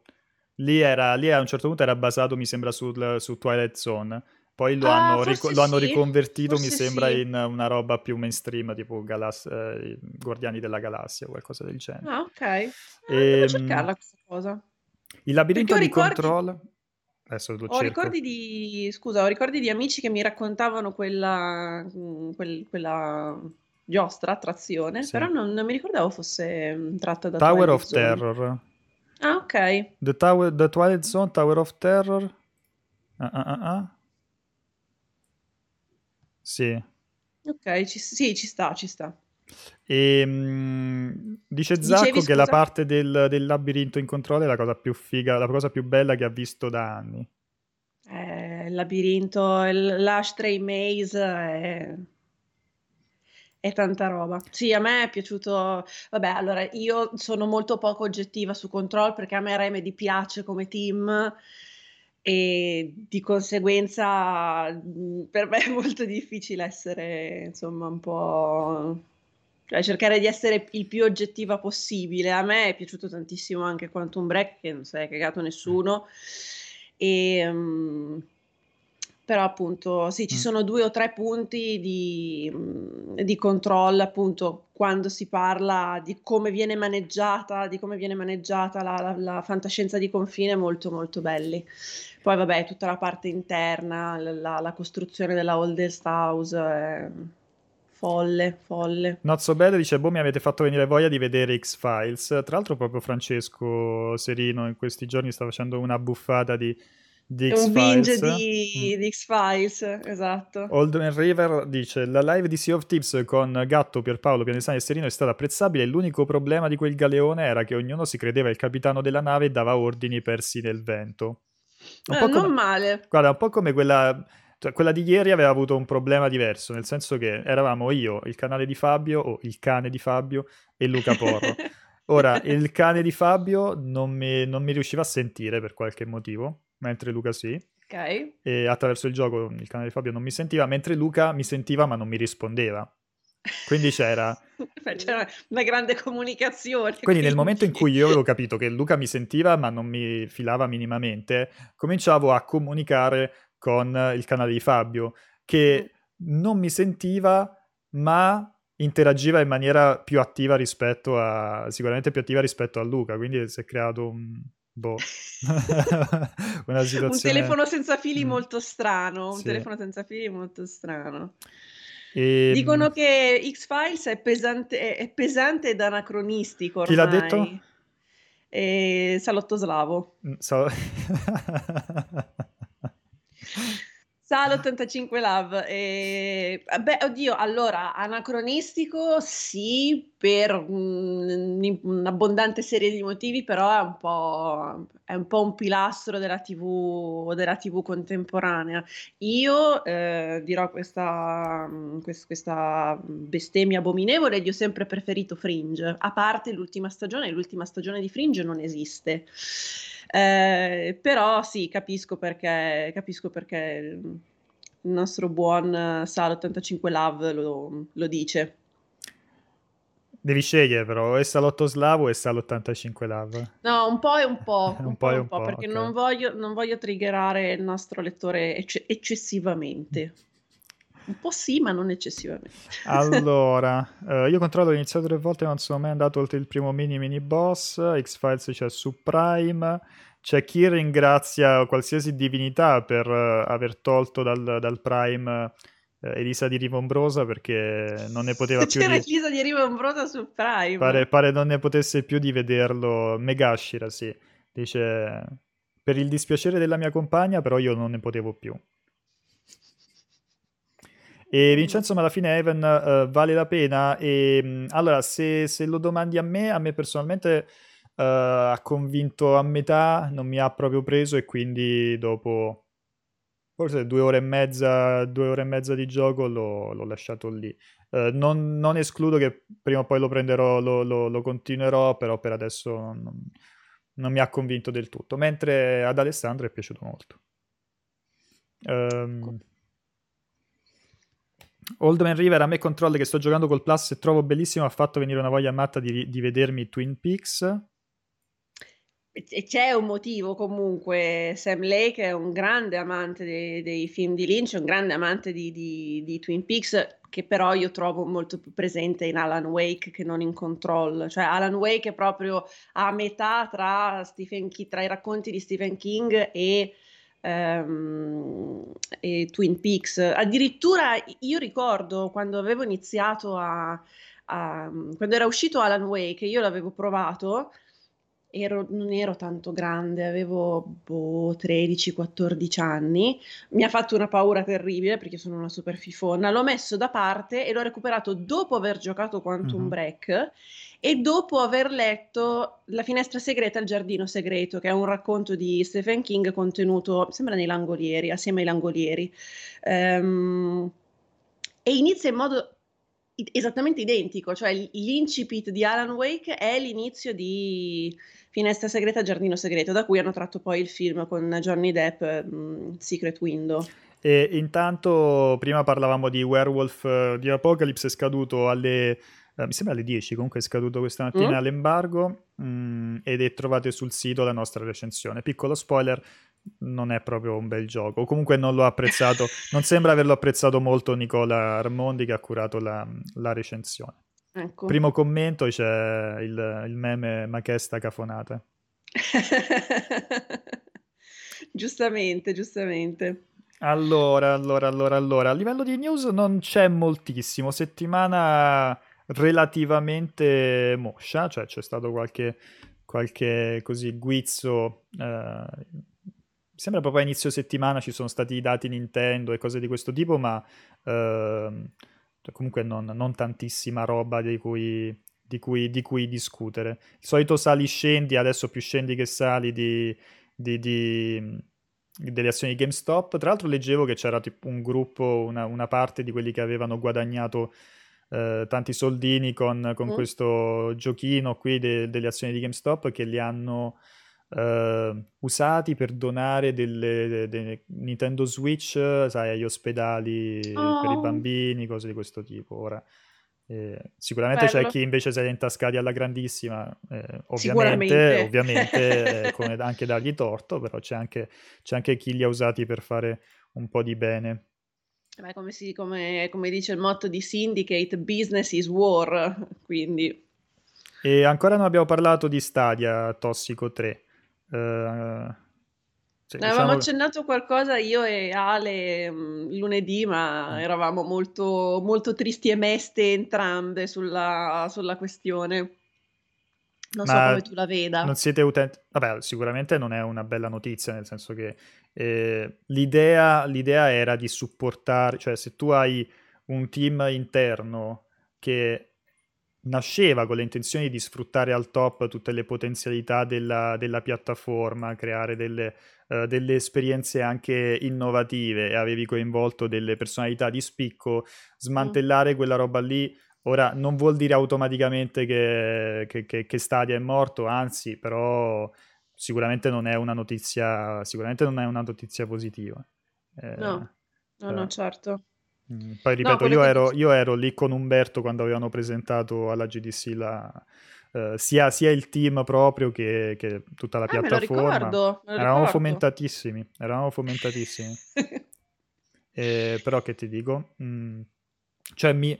Lì, era, lì a un certo punto era basato, mi sembra, sul, su Twilight Zone. Poi lo, ah, hanno, rico- lo sì. hanno riconvertito, forse mi sembra, sì. in una roba più mainstream, tipo Galass- eh, Guardiani della Galassia o qualcosa del genere. Ah, ok. Eh, e, devo cercarla questa cosa. Il labirinto di ricordi... Control... Adesso lo cerco. Ho ricordi di... Scusa, ho ricordi di amici che mi raccontavano quella... Quel, quella... giostra, attrazione, sì. però non, non mi ricordavo fosse tratta da Tower Twilight of Zone. Terror. Ah, ok. The, Tower, The Twilight Zone, Tower of Terror... Ah, ah, ah, ah. Sì. Ok, ci, sì, ci sta, ci sta. E, mh, dice Zacco Dicevi, che la parte del, del labirinto in Control è la cosa più figa, la cosa più bella che ha visto da anni. Eh, il labirinto, il, l'ashtray maze è, è tanta roba. Sì, a me è piaciuto... Vabbè, allora, io sono molto poco oggettiva su Control perché a me Remedy piace come team... e di conseguenza per me è molto difficile essere, insomma, un po'... Cioè, cercare di essere il più oggettiva possibile. A me è piaciuto tantissimo anche Quantum Break, che non si è cagato nessuno, e, um, però appunto sì, ci sono due o tre punti di, di Control, appunto, quando si parla di come viene maneggiata, di come viene maneggiata la, la, la fantascienza di confine, molto molto belli. Poi vabbè, tutta la parte interna, la, la costruzione della Oldest House è folle, folle. Not so bad dice, boh, mi avete fatto venire voglia di vedere X-Files. Tra l'altro proprio Francesco Serino in questi giorni sta facendo una buffata di, di X-Files. Un binge di, mm. di X-Files, esatto. Old Man River dice, la live di Sea of Thieves con Gatto, Pierpaolo, Pianesani e Serino è stata apprezzabile, l'unico problema di quel galeone era che ognuno si credeva il capitano della nave e dava ordini persi nel vento. Un eh, po' come, non male. Guarda, un po' come quella, cioè, quella di ieri aveva avuto un problema diverso, nel senso che eravamo io, il canale di Fabio, o il cane di Fabio, e Luca Porro. Ora, il cane di Fabio non mi, non mi riusciva a sentire per qualche motivo, mentre Luca sì. Okay. E attraverso il gioco il canale di Fabio non mi sentiva, mentre Luca mi sentiva ma non mi rispondeva. Quindi c'era... c'era una grande comunicazione. Quindi, quindi nel momento in cui io avevo capito che Luca mi sentiva ma non mi filava minimamente, cominciavo a comunicare con il canale di Fabio che non mi sentiva ma interagiva in maniera più attiva rispetto a... sicuramente più attiva rispetto a Luca, quindi si è creato un... boh. Una situazione... un telefono senza fili mm. molto strano, un sì. telefono senza fili molto strano. E... dicono che X-Files è pesante, è pesante ed anacronistico ormai. Chi l'ha detto? E... Salotto Slavo. Sal... Sal ottantacinque Love. E... Beh, oddio, allora, anacronistico sì, per un, un'abbondante serie di motivi, però è un po', è un po' un pilastro della tivù, della tivù contemporanea. Io eh, dirò questa, questa bestemmia abominevole, io ho sempre preferito Fringe, a parte l'ultima stagione, l'ultima stagione di Fringe non esiste. Eh, però sì, capisco perché, capisco perché il nostro buon Sal ottantacinque Love lo, lo dice. Devi scegliere però, è Salotto Slavo e Sal ottantacinque Love. No, un po' e un po', un, un po' e un po', po perché okay. non voglio, non voglio triggerare il nostro lettore ecce- eccessivamente. Un po' sì, ma non eccessivamente. Allora, eh, io Controllo ho iniziato tre volte, non sono mai andato oltre il primo mini mini boss. X-Files c'è su Prime. C'è chi ringrazia qualsiasi divinità per uh, aver tolto dal, dal Prime Elisa di Rivombrosa, perché non ne poteva più. C'era di... Elisa di Rivombrosa su Prime. Pare, pare non ne potesse più di vederlo. Megashira, sì. Dice: per il dispiacere della mia compagna, però io non ne potevo più. E Vincenzo, ma alla fine Ivan uh, vale la pena? E mh, allora, se, se lo domandi a me, a me personalmente uh, ha convinto a metà, non mi ha proprio preso, e quindi dopo forse due ore e mezza, due ore e mezza di gioco l'ho, l'ho lasciato lì. Uh, non, non escludo che prima o poi lo prenderò, lo, lo, lo continuerò, però per adesso non, non mi ha convinto del tutto. Mentre ad Alessandra è piaciuto molto. Um, Old Man River, a me Control, che sto giocando col Plus e trovo bellissimo, ha fatto venire una voglia matta di, di vedermi Twin Peaks. C'è un motivo, comunque. Sam Lake è un grande amante dei, dei film di Lynch, un grande amante di, di, di Twin Peaks, che però io trovo molto più presente in Alan Wake che non in Control. Cioè Alan Wake è proprio a metà tra, Stephen King, tra i racconti di Stephen King e, um, e Twin Peaks. Addirittura io ricordo quando avevo iniziato a, a... quando era uscito Alan Wake, io l'avevo provato... Ero, non ero tanto grande, avevo boh, tredici quattordici anni, mi ha fatto una paura terribile perché sono una super fifona, l'ho messo da parte e l'ho recuperato dopo aver giocato Quantum mm-hmm. Break e dopo aver letto La finestra segreta e il giardino segreto, che è un racconto di Stephen King contenuto, sembra nei Langolieri, assieme ai Langolieri, um, e inizia in modo... esattamente identico, cioè l'incipit di Alan Wake è l'inizio di Finestra Segreta, Giardino Segreto, da cui hanno tratto poi il film con Johnny Depp, Secret Window. E intanto prima parlavamo di Werewolf the Apocalypse, è scaduto alle eh, mi sembra alle dieci, comunque è scaduto questa mattina mm. all'embargo mh, ed è trovate sul sito la nostra recensione. Piccolo spoiler, non è proprio un bel gioco, comunque non l'ho apprezzato, non sembra averlo apprezzato molto Nicola Armondi, che ha curato la, la recensione. Ecco. Primo commento, c'è il, il meme "ma che sta cafonata". Giustamente, giustamente. Allora, allora, allora, allora, a livello di news non c'è moltissimo, settimana relativamente moscia, cioè c'è stato qualche, qualche così guizzo, eh, sembra proprio a inizio settimana ci sono stati i dati Nintendo e cose di questo tipo, ma ehm, comunque non, non tantissima roba di cui, di, cui, di cui discutere. Il solito sali scendi, adesso più scendi che sali di, di, di, delle azioni di GameStop. Tra l'altro leggevo che c'era tipo un gruppo, una, una parte di quelli che avevano guadagnato eh, tanti soldini con, con mm. questo giochino qui de, delle azioni di GameStop, che li hanno... Uh, usati per donare delle, delle Nintendo Switch, sai, agli ospedali oh. per i bambini, cose di questo tipo. Ora eh, sicuramente bello. C'è chi invece se li è intascati alla grandissima, eh, ovviamente, ovviamente eh, come anche dargli torto, però c'è anche, c'è anche chi li ha usati per fare un po' di bene. Beh, come, si, come, come dice il motto di Syndicate, business is war, quindi. E ancora non abbiamo parlato di Stadia Tossico tre. Uh, sì, ne avevamo diciamo... accennato qualcosa io e Ale mh, lunedì, ma mm. eravamo molto, molto tristi e meste entrambe sulla, sulla questione. Non ma so come tu la veda. Non siete utenti? Vabbè, sicuramente non è una bella notizia, nel senso che eh, l'idea, l'idea era di supportare, cioè se tu hai un team interno che nasceva con le intenzioni di sfruttare al top tutte le potenzialità della, della piattaforma, creare delle, uh, delle esperienze anche innovative, e avevi coinvolto delle personalità di spicco, smantellare mm. quella roba lì, ora non vuol dire automaticamente che, che, che, che Stadia è morto, anzi, però sicuramente non è una notizia, sicuramente non è una notizia positiva. Eh, no, no, eh. no, certo. Poi ripeto, no, io, che... ero, io ero lì con Umberto quando avevano presentato alla G D C la, eh, sia, sia il team proprio che, che tutta la ah, piattaforma. Me lo ricordo, me lo eravamo ricordo. fomentatissimi, eravamo fomentatissimi. eh, però che ti dico? Mm, cioè mi,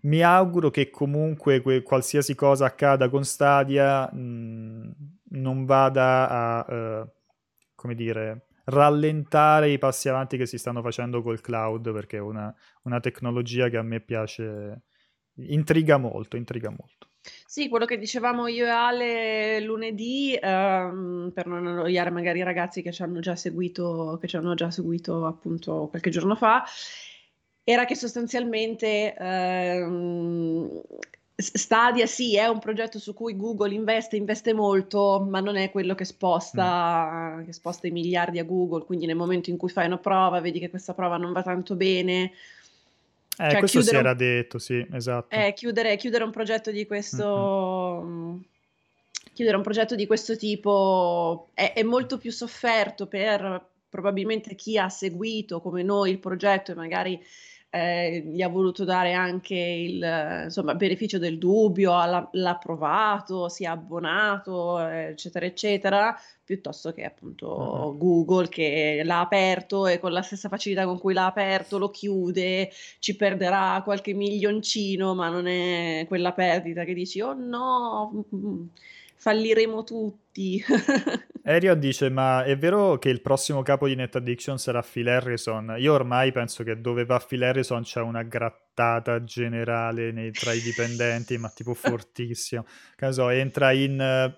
mi auguro che comunque que, qualsiasi cosa accada con Stadia mh, non vada a, eh, come dire... rallentare i passi avanti che si stanno facendo col cloud, perché è una, una tecnologia che a me piace, intriga molto, intriga molto. Sì, quello che dicevamo io e Ale lunedì, ehm, per non annoiare magari i ragazzi che ci hanno già seguito, che ci hanno già seguito appunto qualche giorno fa, era che sostanzialmente ehm, Stadia sì è un progetto su cui Google investe, investe molto, ma non è quello che sposta, mm. che sposta i miliardi a Google, quindi nel momento in cui fai una prova, vedi che questa prova non va tanto bene. Eh, cioè, questo si era un... detto, sì, esatto. Eh, chiudere, chiudere un progetto di questo mm-hmm. chiudere un progetto di questo tipo è, è molto più sofferto per probabilmente chi ha seguito come noi il progetto e magari eh, gli ha voluto dare anche il insomma, beneficio del dubbio, l'ha, l'ha provato, si è abbonato, eccetera, eccetera, piuttosto che appunto mm. Google che l'ha aperto e con la stessa facilità con cui l'ha aperto lo chiude, ci perderà qualche milioncino, ma non è quella perdita che dici oh no, falliremo tutti. Erio dice ma è vero che il prossimo capo di NetAddiction sarà Phil Harrison? Io ormai penso che dove va Phil Harrison c'è una grattata generale nei, tra i dipendenti ma tipo fortissimo, che ne so, entra in...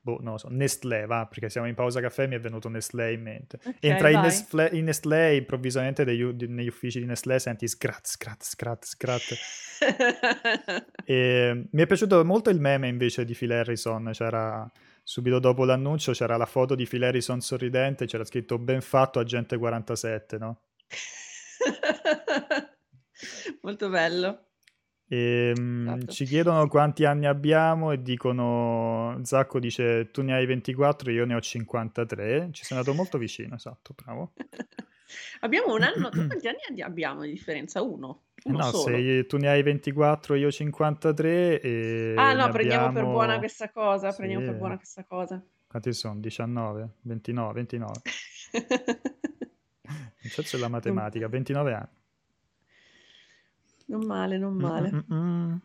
boh, non lo so, Nestlé, va, perché siamo in pausa caffè mi è venuto Nestlé in mente. Okay, entra in Nestlé, in Nestlé improvvisamente degli, di, negli uffici di Nestlé senti scrat, scrat, scrat, scrat. E mi è piaciuto molto il meme invece di Phil Harrison, c'era subito dopo l'annuncio c'era la foto di Phil Harrison sorridente, c'era scritto ben fatto agente quarantasette, no? Molto bello. E, esatto. Ci chiedono quanti anni abbiamo e dicono, Zacco dice tu ne hai ventiquattro, io ne ho cinquantatré, ci sono andato molto vicino, esatto, bravo. Abbiamo un anno, quanti anni abbiamo di differenza? Uno? Uno no, solo. Se tu ne hai ventiquattro, io cinquantatré e ah no, prendiamo abbiamo... per buona questa cosa, sì. Prendiamo per buona questa cosa. Quanti sono? diciannove? ventinove? ventinove. Non c'è la matematica, ventinove anni. Non male, non male. Mm-mm-mm.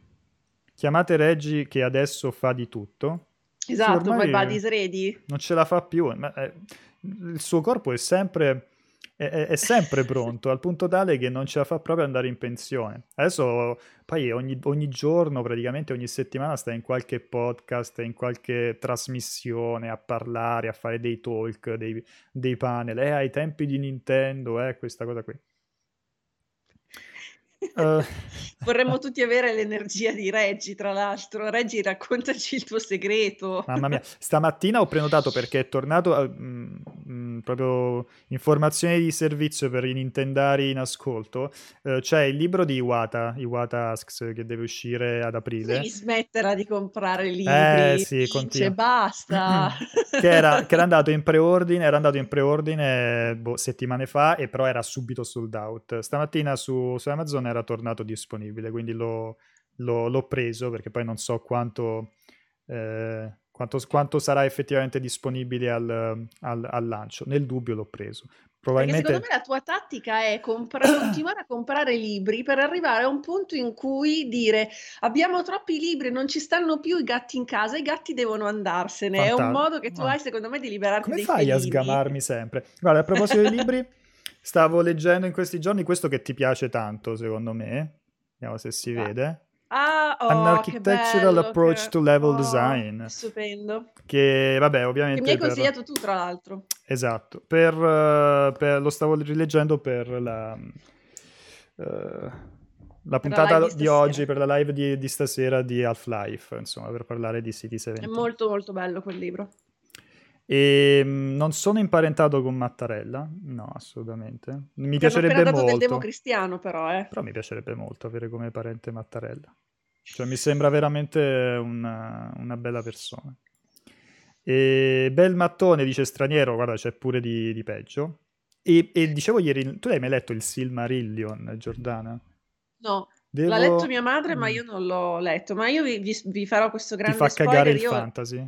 Chiamate Reggie che adesso fa di tutto. Esatto, poi Buddy's Ready. Non ce la fa più. Ma, eh, il suo corpo è sempre, è, è sempre pronto, al punto tale che non ce la fa proprio andare in pensione. Adesso poi ogni, ogni giorno, praticamente ogni settimana, sta in qualche podcast, in qualche trasmissione, a parlare, a fare dei talk, dei, dei panel. Eh, ai tempi di Nintendo, eh, questa cosa qui. Uh. Vorremmo tutti avere l'energia di Reggie, tra l'altro. Reggie, raccontaci il tuo segreto. Mamma mia, stamattina ho prenotato perché è tornato a, mh, mh, proprio informazioni di servizio per i nintendari in ascolto, uh, c'è il libro di Iwata Iwata Asks che deve uscire ad aprile. Devi smetterla di comprare libri, eh, sì, dice, basta. che, era, che era andato in preordine era andato in preordine boh, settimane fa e però era subito sold out. Stamattina su, su Amazon era tornato disponibile, quindi l'ho, l'ho, l'ho preso, perché poi non so quanto, eh, quanto, quanto sarà effettivamente disponibile al, al, al lancio. Nel dubbio l'ho preso. Probabilmente... Perché secondo me la tua tattica è compra- continuare a comprare libri per arrivare a un punto in cui dire abbiamo troppi libri, non ci stanno più i gatti in casa, i gatti devono andarsene. Fantas- è un modo che tu no. hai secondo me di liberarti Come dei fai felini? A sgamarmi sempre? Guarda, a proposito dei libri stavo leggendo in questi giorni questo che ti piace tanto, secondo me. Vediamo se si ah. vede. Ah, oh, An Architectural bello, Approach che... to Level oh, Design. Stupendo. Che, vabbè, ovviamente... Che mi hai consigliato per... tu, tra l'altro. Esatto. Per, uh, per, lo stavo rileggendo per la... Uh, la puntata la di, di oggi, per la live di, di stasera di Half-Life, insomma, per parlare di City diciassette. È molto, molto bello quel libro. E non sono imparentato con Mattarella, no, assolutamente. Mi piacerebbe molto. Del democristiano, però, eh. Però mi piacerebbe molto avere come parente Mattarella. Cioè, mi sembra veramente una, una bella persona. E Bel Mattone dice straniero, guarda, c'è pure di, di peggio. E, e dicevo ieri, tu l'hai mai letto Il Silmarillion, Giordana? No. Devo... L'ha letto mia madre, mm. ma io non l'ho letto. Ma io vi, vi, vi farò questo grande spoiler. Ti fa cagare spoiler, il io... fantasy?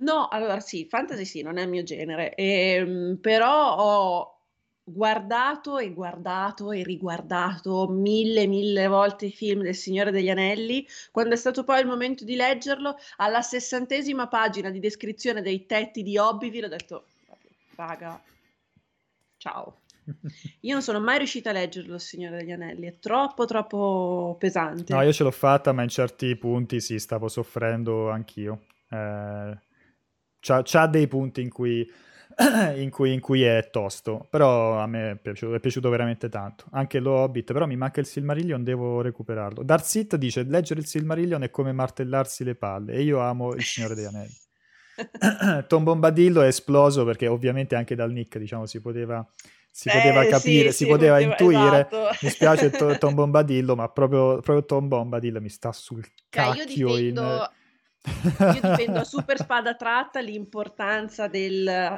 No, allora sì, fantasy sì, non è il mio genere, ehm, però ho guardato e guardato e riguardato mille mille volte i film del Signore degli Anelli. Quando è stato poi il momento di leggerlo, alla sessantesima pagina di descrizione dei tetti di Hobbitville ho detto, raga, ciao. Io non sono mai riuscita a leggerlo Il Signore degli Anelli, è troppo troppo pesante. No, io ce l'ho fatta, ma in certi punti sì, stavo soffrendo anch'io. Eh, c'ha, c'ha dei punti in cui, in cui, in cui è tosto, però a me è piaciuto, è piaciuto veramente tanto. Anche lo Hobbit, però mi manca il Silmarillion, devo recuperarlo. Darth Sith dice, leggere il Silmarillion è come martellarsi le palle, e io amo Il Signore degli Anelli. Tom Bombadillo è esploso perché ovviamente anche dal nick, diciamo, si poteva... si eh, poteva capire, sì, si sì, poteva, poteva intuire, esatto. Mi spiace to- Tom Bombadillo, ma proprio, proprio Tom Bombadillo mi sta sul cacchio. Io difendo, in... io difendo a super spada tratta l'importanza del,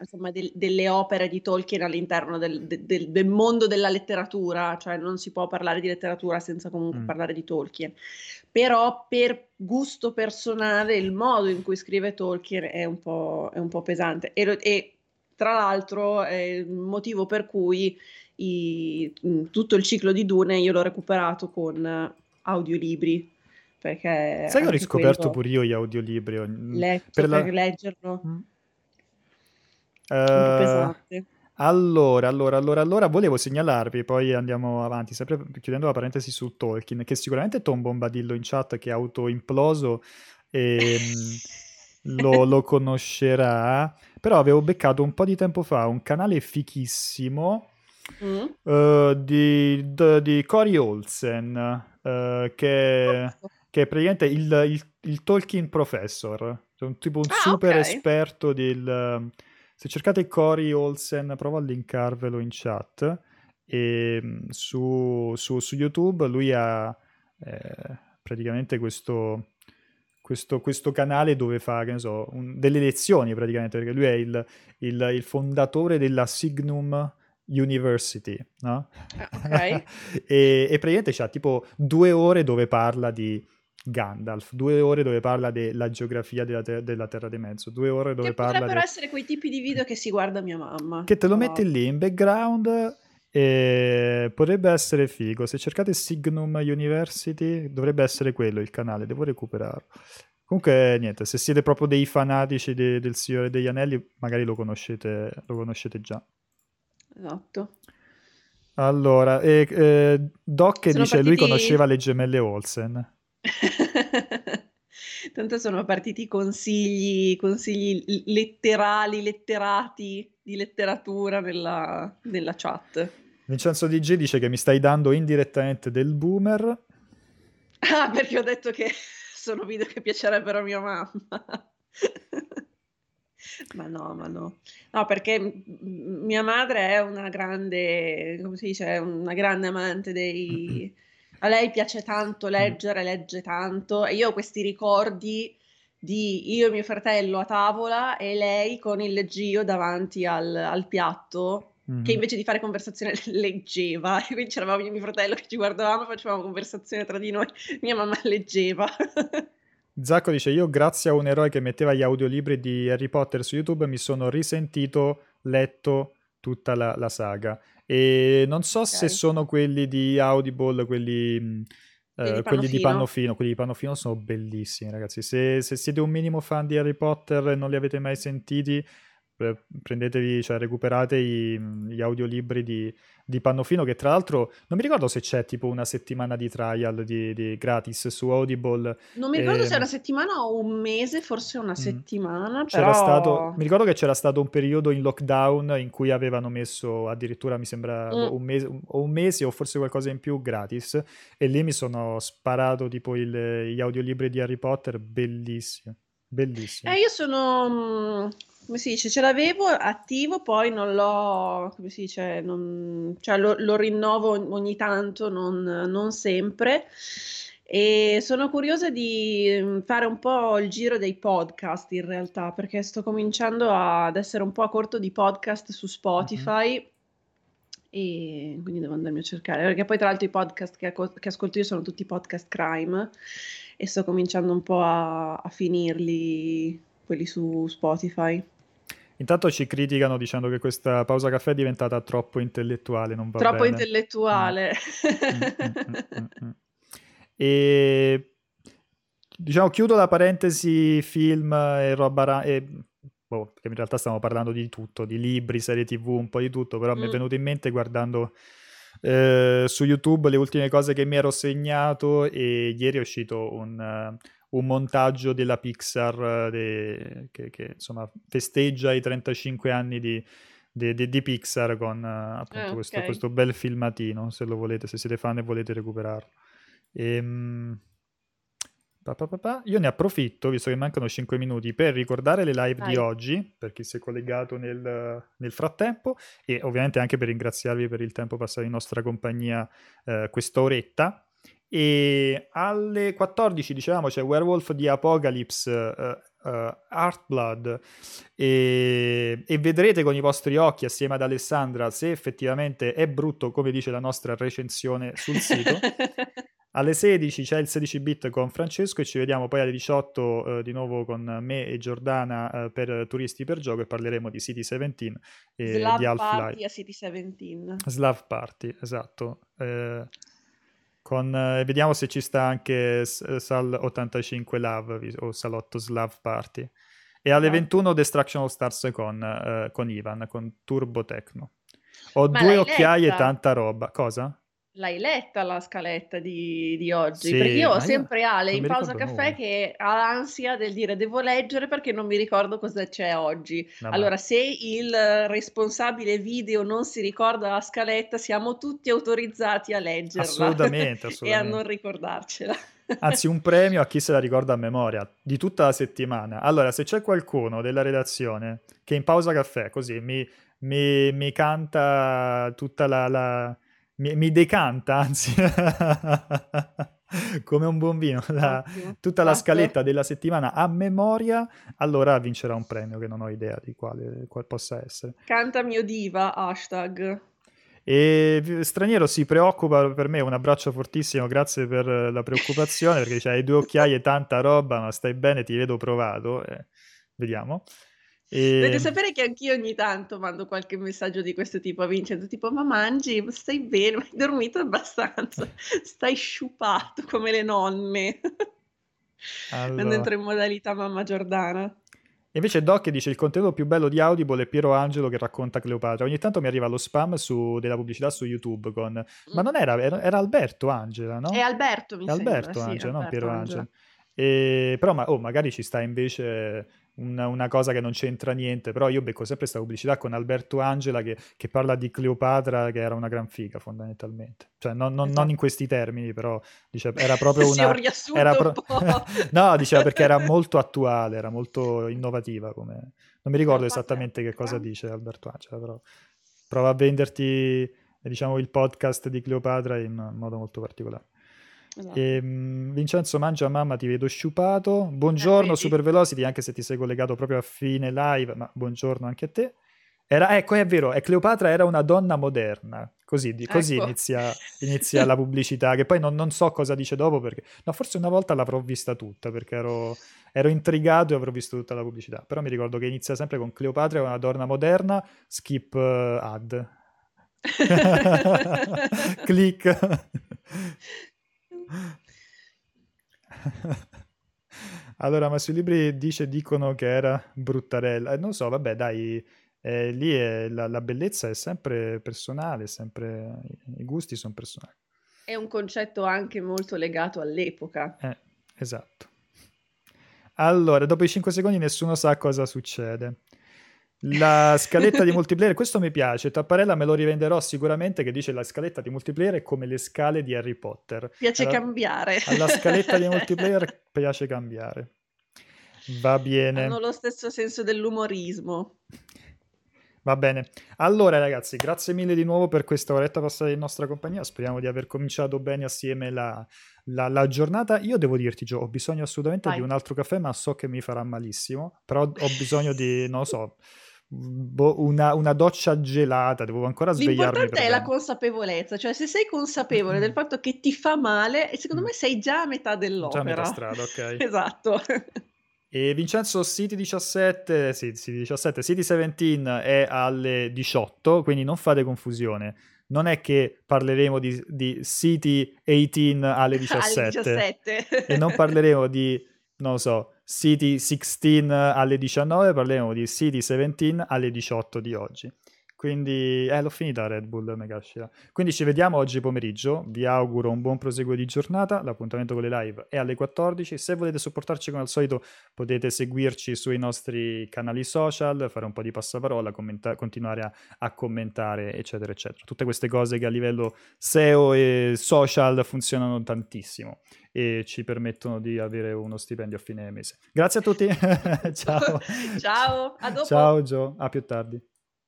insomma, del, delle opere di Tolkien all'interno del, del, del mondo della letteratura, cioè non si può parlare di letteratura senza comunque mm. parlare di Tolkien, però per gusto personale il modo in cui scrive Tolkien è un po', è un po' pesante e, e tra l'altro è il motivo per cui i, tutto il ciclo di Dune io l'ho recuperato con audiolibri, perché... Sai che ho riscoperto pure io gli audiolibri? Letto per, la... per leggerlo. Mm. Un po' pesante. Allora, allora, allora, allora, volevo segnalarvi, poi andiamo avanti, sempre chiudendo la parentesi su Tolkien, che sicuramente Tom Bombadillo in chat, che è autoimploso, e... Lo, lo conoscerà, però avevo beccato un po' di tempo fa un canale fichissimo mm. uh, di, di, di Corey Olsen, uh, che, che è praticamente il, il, il Tolkien Professor, cioè un, tipo un ah, super okay. esperto del... Se cercate Corey Olsen, provo a linkarvelo in chat, e su, su, su YouTube lui ha eh, praticamente questo... Questo, questo canale dove fa, che ne so, un, delle lezioni praticamente, perché lui è il, il, il fondatore della Signum University, no? Okay. e, e praticamente c'ha tipo due ore dove parla di Gandalf, due ore dove parla della geografia della, ter- della Terra dei Mezzo, due ore dove che parla... Potrebbero de- essere quei tipi di video che si guarda mia mamma. Che te lo oh. mette lì in background... E potrebbe essere figo. Se cercate Signum University dovrebbe essere quello il canale, devo recuperarlo. Comunque niente, se siete proprio dei fanatici de- del Signore degli Anelli magari lo conoscete, lo conoscete già. Esatto. Allora e, eh, Doc sono dice partiti... lui conosceva le gemelle Olsen. Tanto sono partiti consigli, consigli letterali, letterati di letteratura nella, nella chat. Vincenzo D G dice che mi stai dando indirettamente del boomer. Ah, perché ho detto che sono video che piacerebbero a mia mamma. Ma no, ma no. No, perché mia madre è una grande, come si dice, una grande amante dei... A lei piace tanto leggere, legge tanto, e io ho questi ricordi di io e mio fratello a tavola e lei con il leggio davanti al, al piatto, mm-hmm. che invece di fare conversazione leggeva, e quindi c'eravamo io e mio fratello che ci guardavamo e facevamo conversazione tra di noi, mia mamma leggeva. Zacco dice, io grazie a un eroe che metteva gli audiolibri di Harry Potter su YouTube mi sono risentito, letto tutta la, la saga. E non so okay. se sono quelli di Audible, quelli, quelli, eh, di quelli di Pannofino. Quelli di Pannofino sono bellissimi, ragazzi. Se, se siete un minimo fan di Harry Potter e non li avete mai sentiti, prendetevi, cioè recuperate i, gli audiolibri di, di Pannofino, che tra l'altro non mi ricordo se c'è tipo una settimana di trial di, di gratis su Audible. Non mi ricordo e... se è una settimana o un mese, forse una settimana, mm. c'era però... stato, mi ricordo che c'era stato un periodo in lockdown in cui avevano messo addirittura mi sembra mm. un mese o un mese o forse qualcosa in più gratis, e lì mi sono sparato tipo il, gli audiolibri di Harry Potter, bellissimo bellissimo. Eh, io sono... come si dice, ce l'avevo attivo, poi non l'ho, come si dice, non, cioè lo, lo rinnovo ogni tanto, non, non sempre, e sono curiosa di fare un po' il giro dei podcast in realtà, perché sto cominciando ad essere un po' a corto di podcast su Spotify, mm-hmm. e quindi devo andarmi a cercare, perché poi tra l'altro i podcast che, che ascolto io sono tutti podcast crime, e sto cominciando un po' a, a finirli, quelli su Spotify. Intanto ci criticano dicendo che questa pausa caffè è diventata troppo intellettuale, non va troppo bene. intellettuale. Mm. Mm, mm, mm, mm. E diciamo chiudo la parentesi film e roba ra- e boh, perché in realtà stiamo parlando di tutto, di libri, serie tv, un po' di tutto, però mm. mi è venuto in mente guardando eh, su YouTube le ultime cose che mi ero segnato, e ieri è uscito un... Uh, un montaggio della Pixar de, che, che insomma festeggia i trentacinque anni di, de, de, di Pixar con uh, appunto eh, okay. questo, questo bel filmatino, se lo volete, se siete fan e volete recuperarlo. Ehm, pa, pa, pa, pa. Io ne approfitto, visto che mancano cinque minuti, per ricordare le live Vai. di oggi, per chi si è collegato nel, nel frattempo, e ovviamente anche per ringraziarvi per il tempo passato in nostra compagnia eh, quest'oretta. E alle quattordici, diciamo, c'è Werewolf the Apocalypse, uh, uh, Heartblood, e, e vedrete con i vostri occhi assieme ad Alessandra se effettivamente è brutto come dice la nostra recensione sul sito. Alle sedici c'è il sedici bit con Francesco, e ci vediamo poi alle diciotto eh, di nuovo con me e Giordana eh, per Turisti per gioco, e parleremo di City diciassette e Slav di Half-Life a City diciassette. Slav Party, esatto. eh, Con, eh, vediamo se ci sta anche Sal ottantacinque Lav o Salotto Slav Party. E alle ah. ventuno Destruction All Stars con, eh, con Ivan, con Turbo Tecno. Ho Ma due occhiaie letta. e tanta roba. Cosa? L'hai letta la scaletta di, di oggi? Sì, perché io ho sempre io, Ale in pausa caffè nulla. che ha l'ansia del dire devo leggere perché non mi ricordo cosa c'è oggi. No, allora, ma... se il responsabile video non si ricorda la scaletta, siamo tutti autorizzati a leggerla. Assolutamente, assolutamente. E a non ricordarcela. Anzi, un premio a chi se la ricorda a memoria di tutta la settimana. Allora, se c'è qualcuno della redazione che in pausa caffè così mi, mi, mi canta tutta la... la... Mi, mi decanta, anzi, come un bombino, la, tutta la scaletta della settimana a memoria, allora vincerà un premio che non ho idea di quale, quale possa essere. Canta mio diva, hashtag. E Straniero si preoccupa per me, un abbraccio fortissimo, grazie per la preoccupazione, perché c'hai due occhiaie e tanta roba, ma stai bene, ti vedo provato, eh, vediamo. E... Dovete sapere che anch'io ogni tanto mando qualche messaggio di questo tipo a Vincenzo, tipo ma mangi, stai bene, hai dormito abbastanza, stai sciupato come le nonne. Allora, quando entro in modalità mamma Giordana. Invece Doc dice il contenuto più bello di Audible è Piero Angelo che racconta Cleopatra. Ogni tanto mi arriva lo spam su, della pubblicità su YouTube con, ma non era, era Alberto Angela, no? È Alberto, mi è sembra, Alberto sì, Angela, non Piero Angela. Angela. E, però ma, oh, magari ci sta invece una, una cosa che non c'entra niente, però io becco sempre questa pubblicità con Alberto Angela che, che parla di Cleopatra che era una gran figa fondamentalmente, cioè non, non, non in questi termini, però dice, era proprio una era pro... un po'. No, diceva perché era molto attuale, era molto innovativa come... non mi ricordo esattamente che cosa dice Alberto Angela, però prova a venderti, diciamo, il podcast di Cleopatra in modo molto particolare. Esatto. E, um, Vincenzo mangia mamma, ti vedo sciupato. Buongiorno, eh, Super Velocity, anche se ti sei collegato proprio a fine live, ma buongiorno anche a te. Era, ecco, è vero, è Cleopatra era una donna moderna, così, di, così ecco. inizia, inizia la pubblicità, che poi non, non so cosa dice dopo, perché no, forse una volta l'avrò vista tutta, perché ero, ero intrigato e avrò visto tutta la pubblicità, però mi ricordo che inizia sempre con Cleopatra è una donna moderna, skip uh, ad click. Allora, ma sui libri dice dicono che era bruttarella, eh, non so, vabbè dai, eh, lì è, la, la bellezza è sempre personale, sempre, i gusti sono personali, è un concetto anche molto legato all'epoca, eh, esatto. Allora, dopo i cinque secondi nessuno sa cosa succede. La scaletta di multiplayer, questo mi piace, Tapparella me lo rivenderò sicuramente, che dice la scaletta di multiplayer è come le scale di Harry Potter, piace alla, cambiare alla scaletta di multiplayer piace cambiare, va bene, hanno lo stesso senso dell'umorismo, va bene. Allora ragazzi, grazie mille di nuovo per questa oretta passata in nostra compagnia, speriamo di aver cominciato bene assieme la, la, la giornata. Io devo dirti Gio, ho bisogno assolutamente Vai. di un altro caffè, ma so che mi farà malissimo, però ho bisogno di, non lo so, Una, una doccia gelata, devo ancora svegliarmi. L'importante è la consapevolezza, cioè se sei consapevole mm. del fatto che ti fa male, secondo mm. me sei già a metà dell'opera, già a metà strada, ok. Esatto. E Vincenzo, City diciassette, sì, City diciassette, City diciassette è alle diciotto, quindi non fate confusione, non è che parleremo di, di City diciotto alle diciassette, alle diciassette. E non parleremo di, non lo so, City sedici alle diciannove, parleremo di City diciassette alle diciotto di oggi. Quindi eh, l'ho finita Red Bull mega uscita. Quindi ci vediamo oggi pomeriggio, vi auguro un buon proseguo di giornata, l'appuntamento con le live è alle quattordici. Se volete supportarci come al solito potete seguirci sui nostri canali social, fare un po' di passaparola, commenta- continuare a-, a commentare eccetera eccetera, tutte queste cose che a livello S E O e social funzionano tantissimo e ci permettono di avere uno stipendio a fine mese. Grazie a tutti. Ciao ciao, a dopo. Ciao Gio, a più tardi.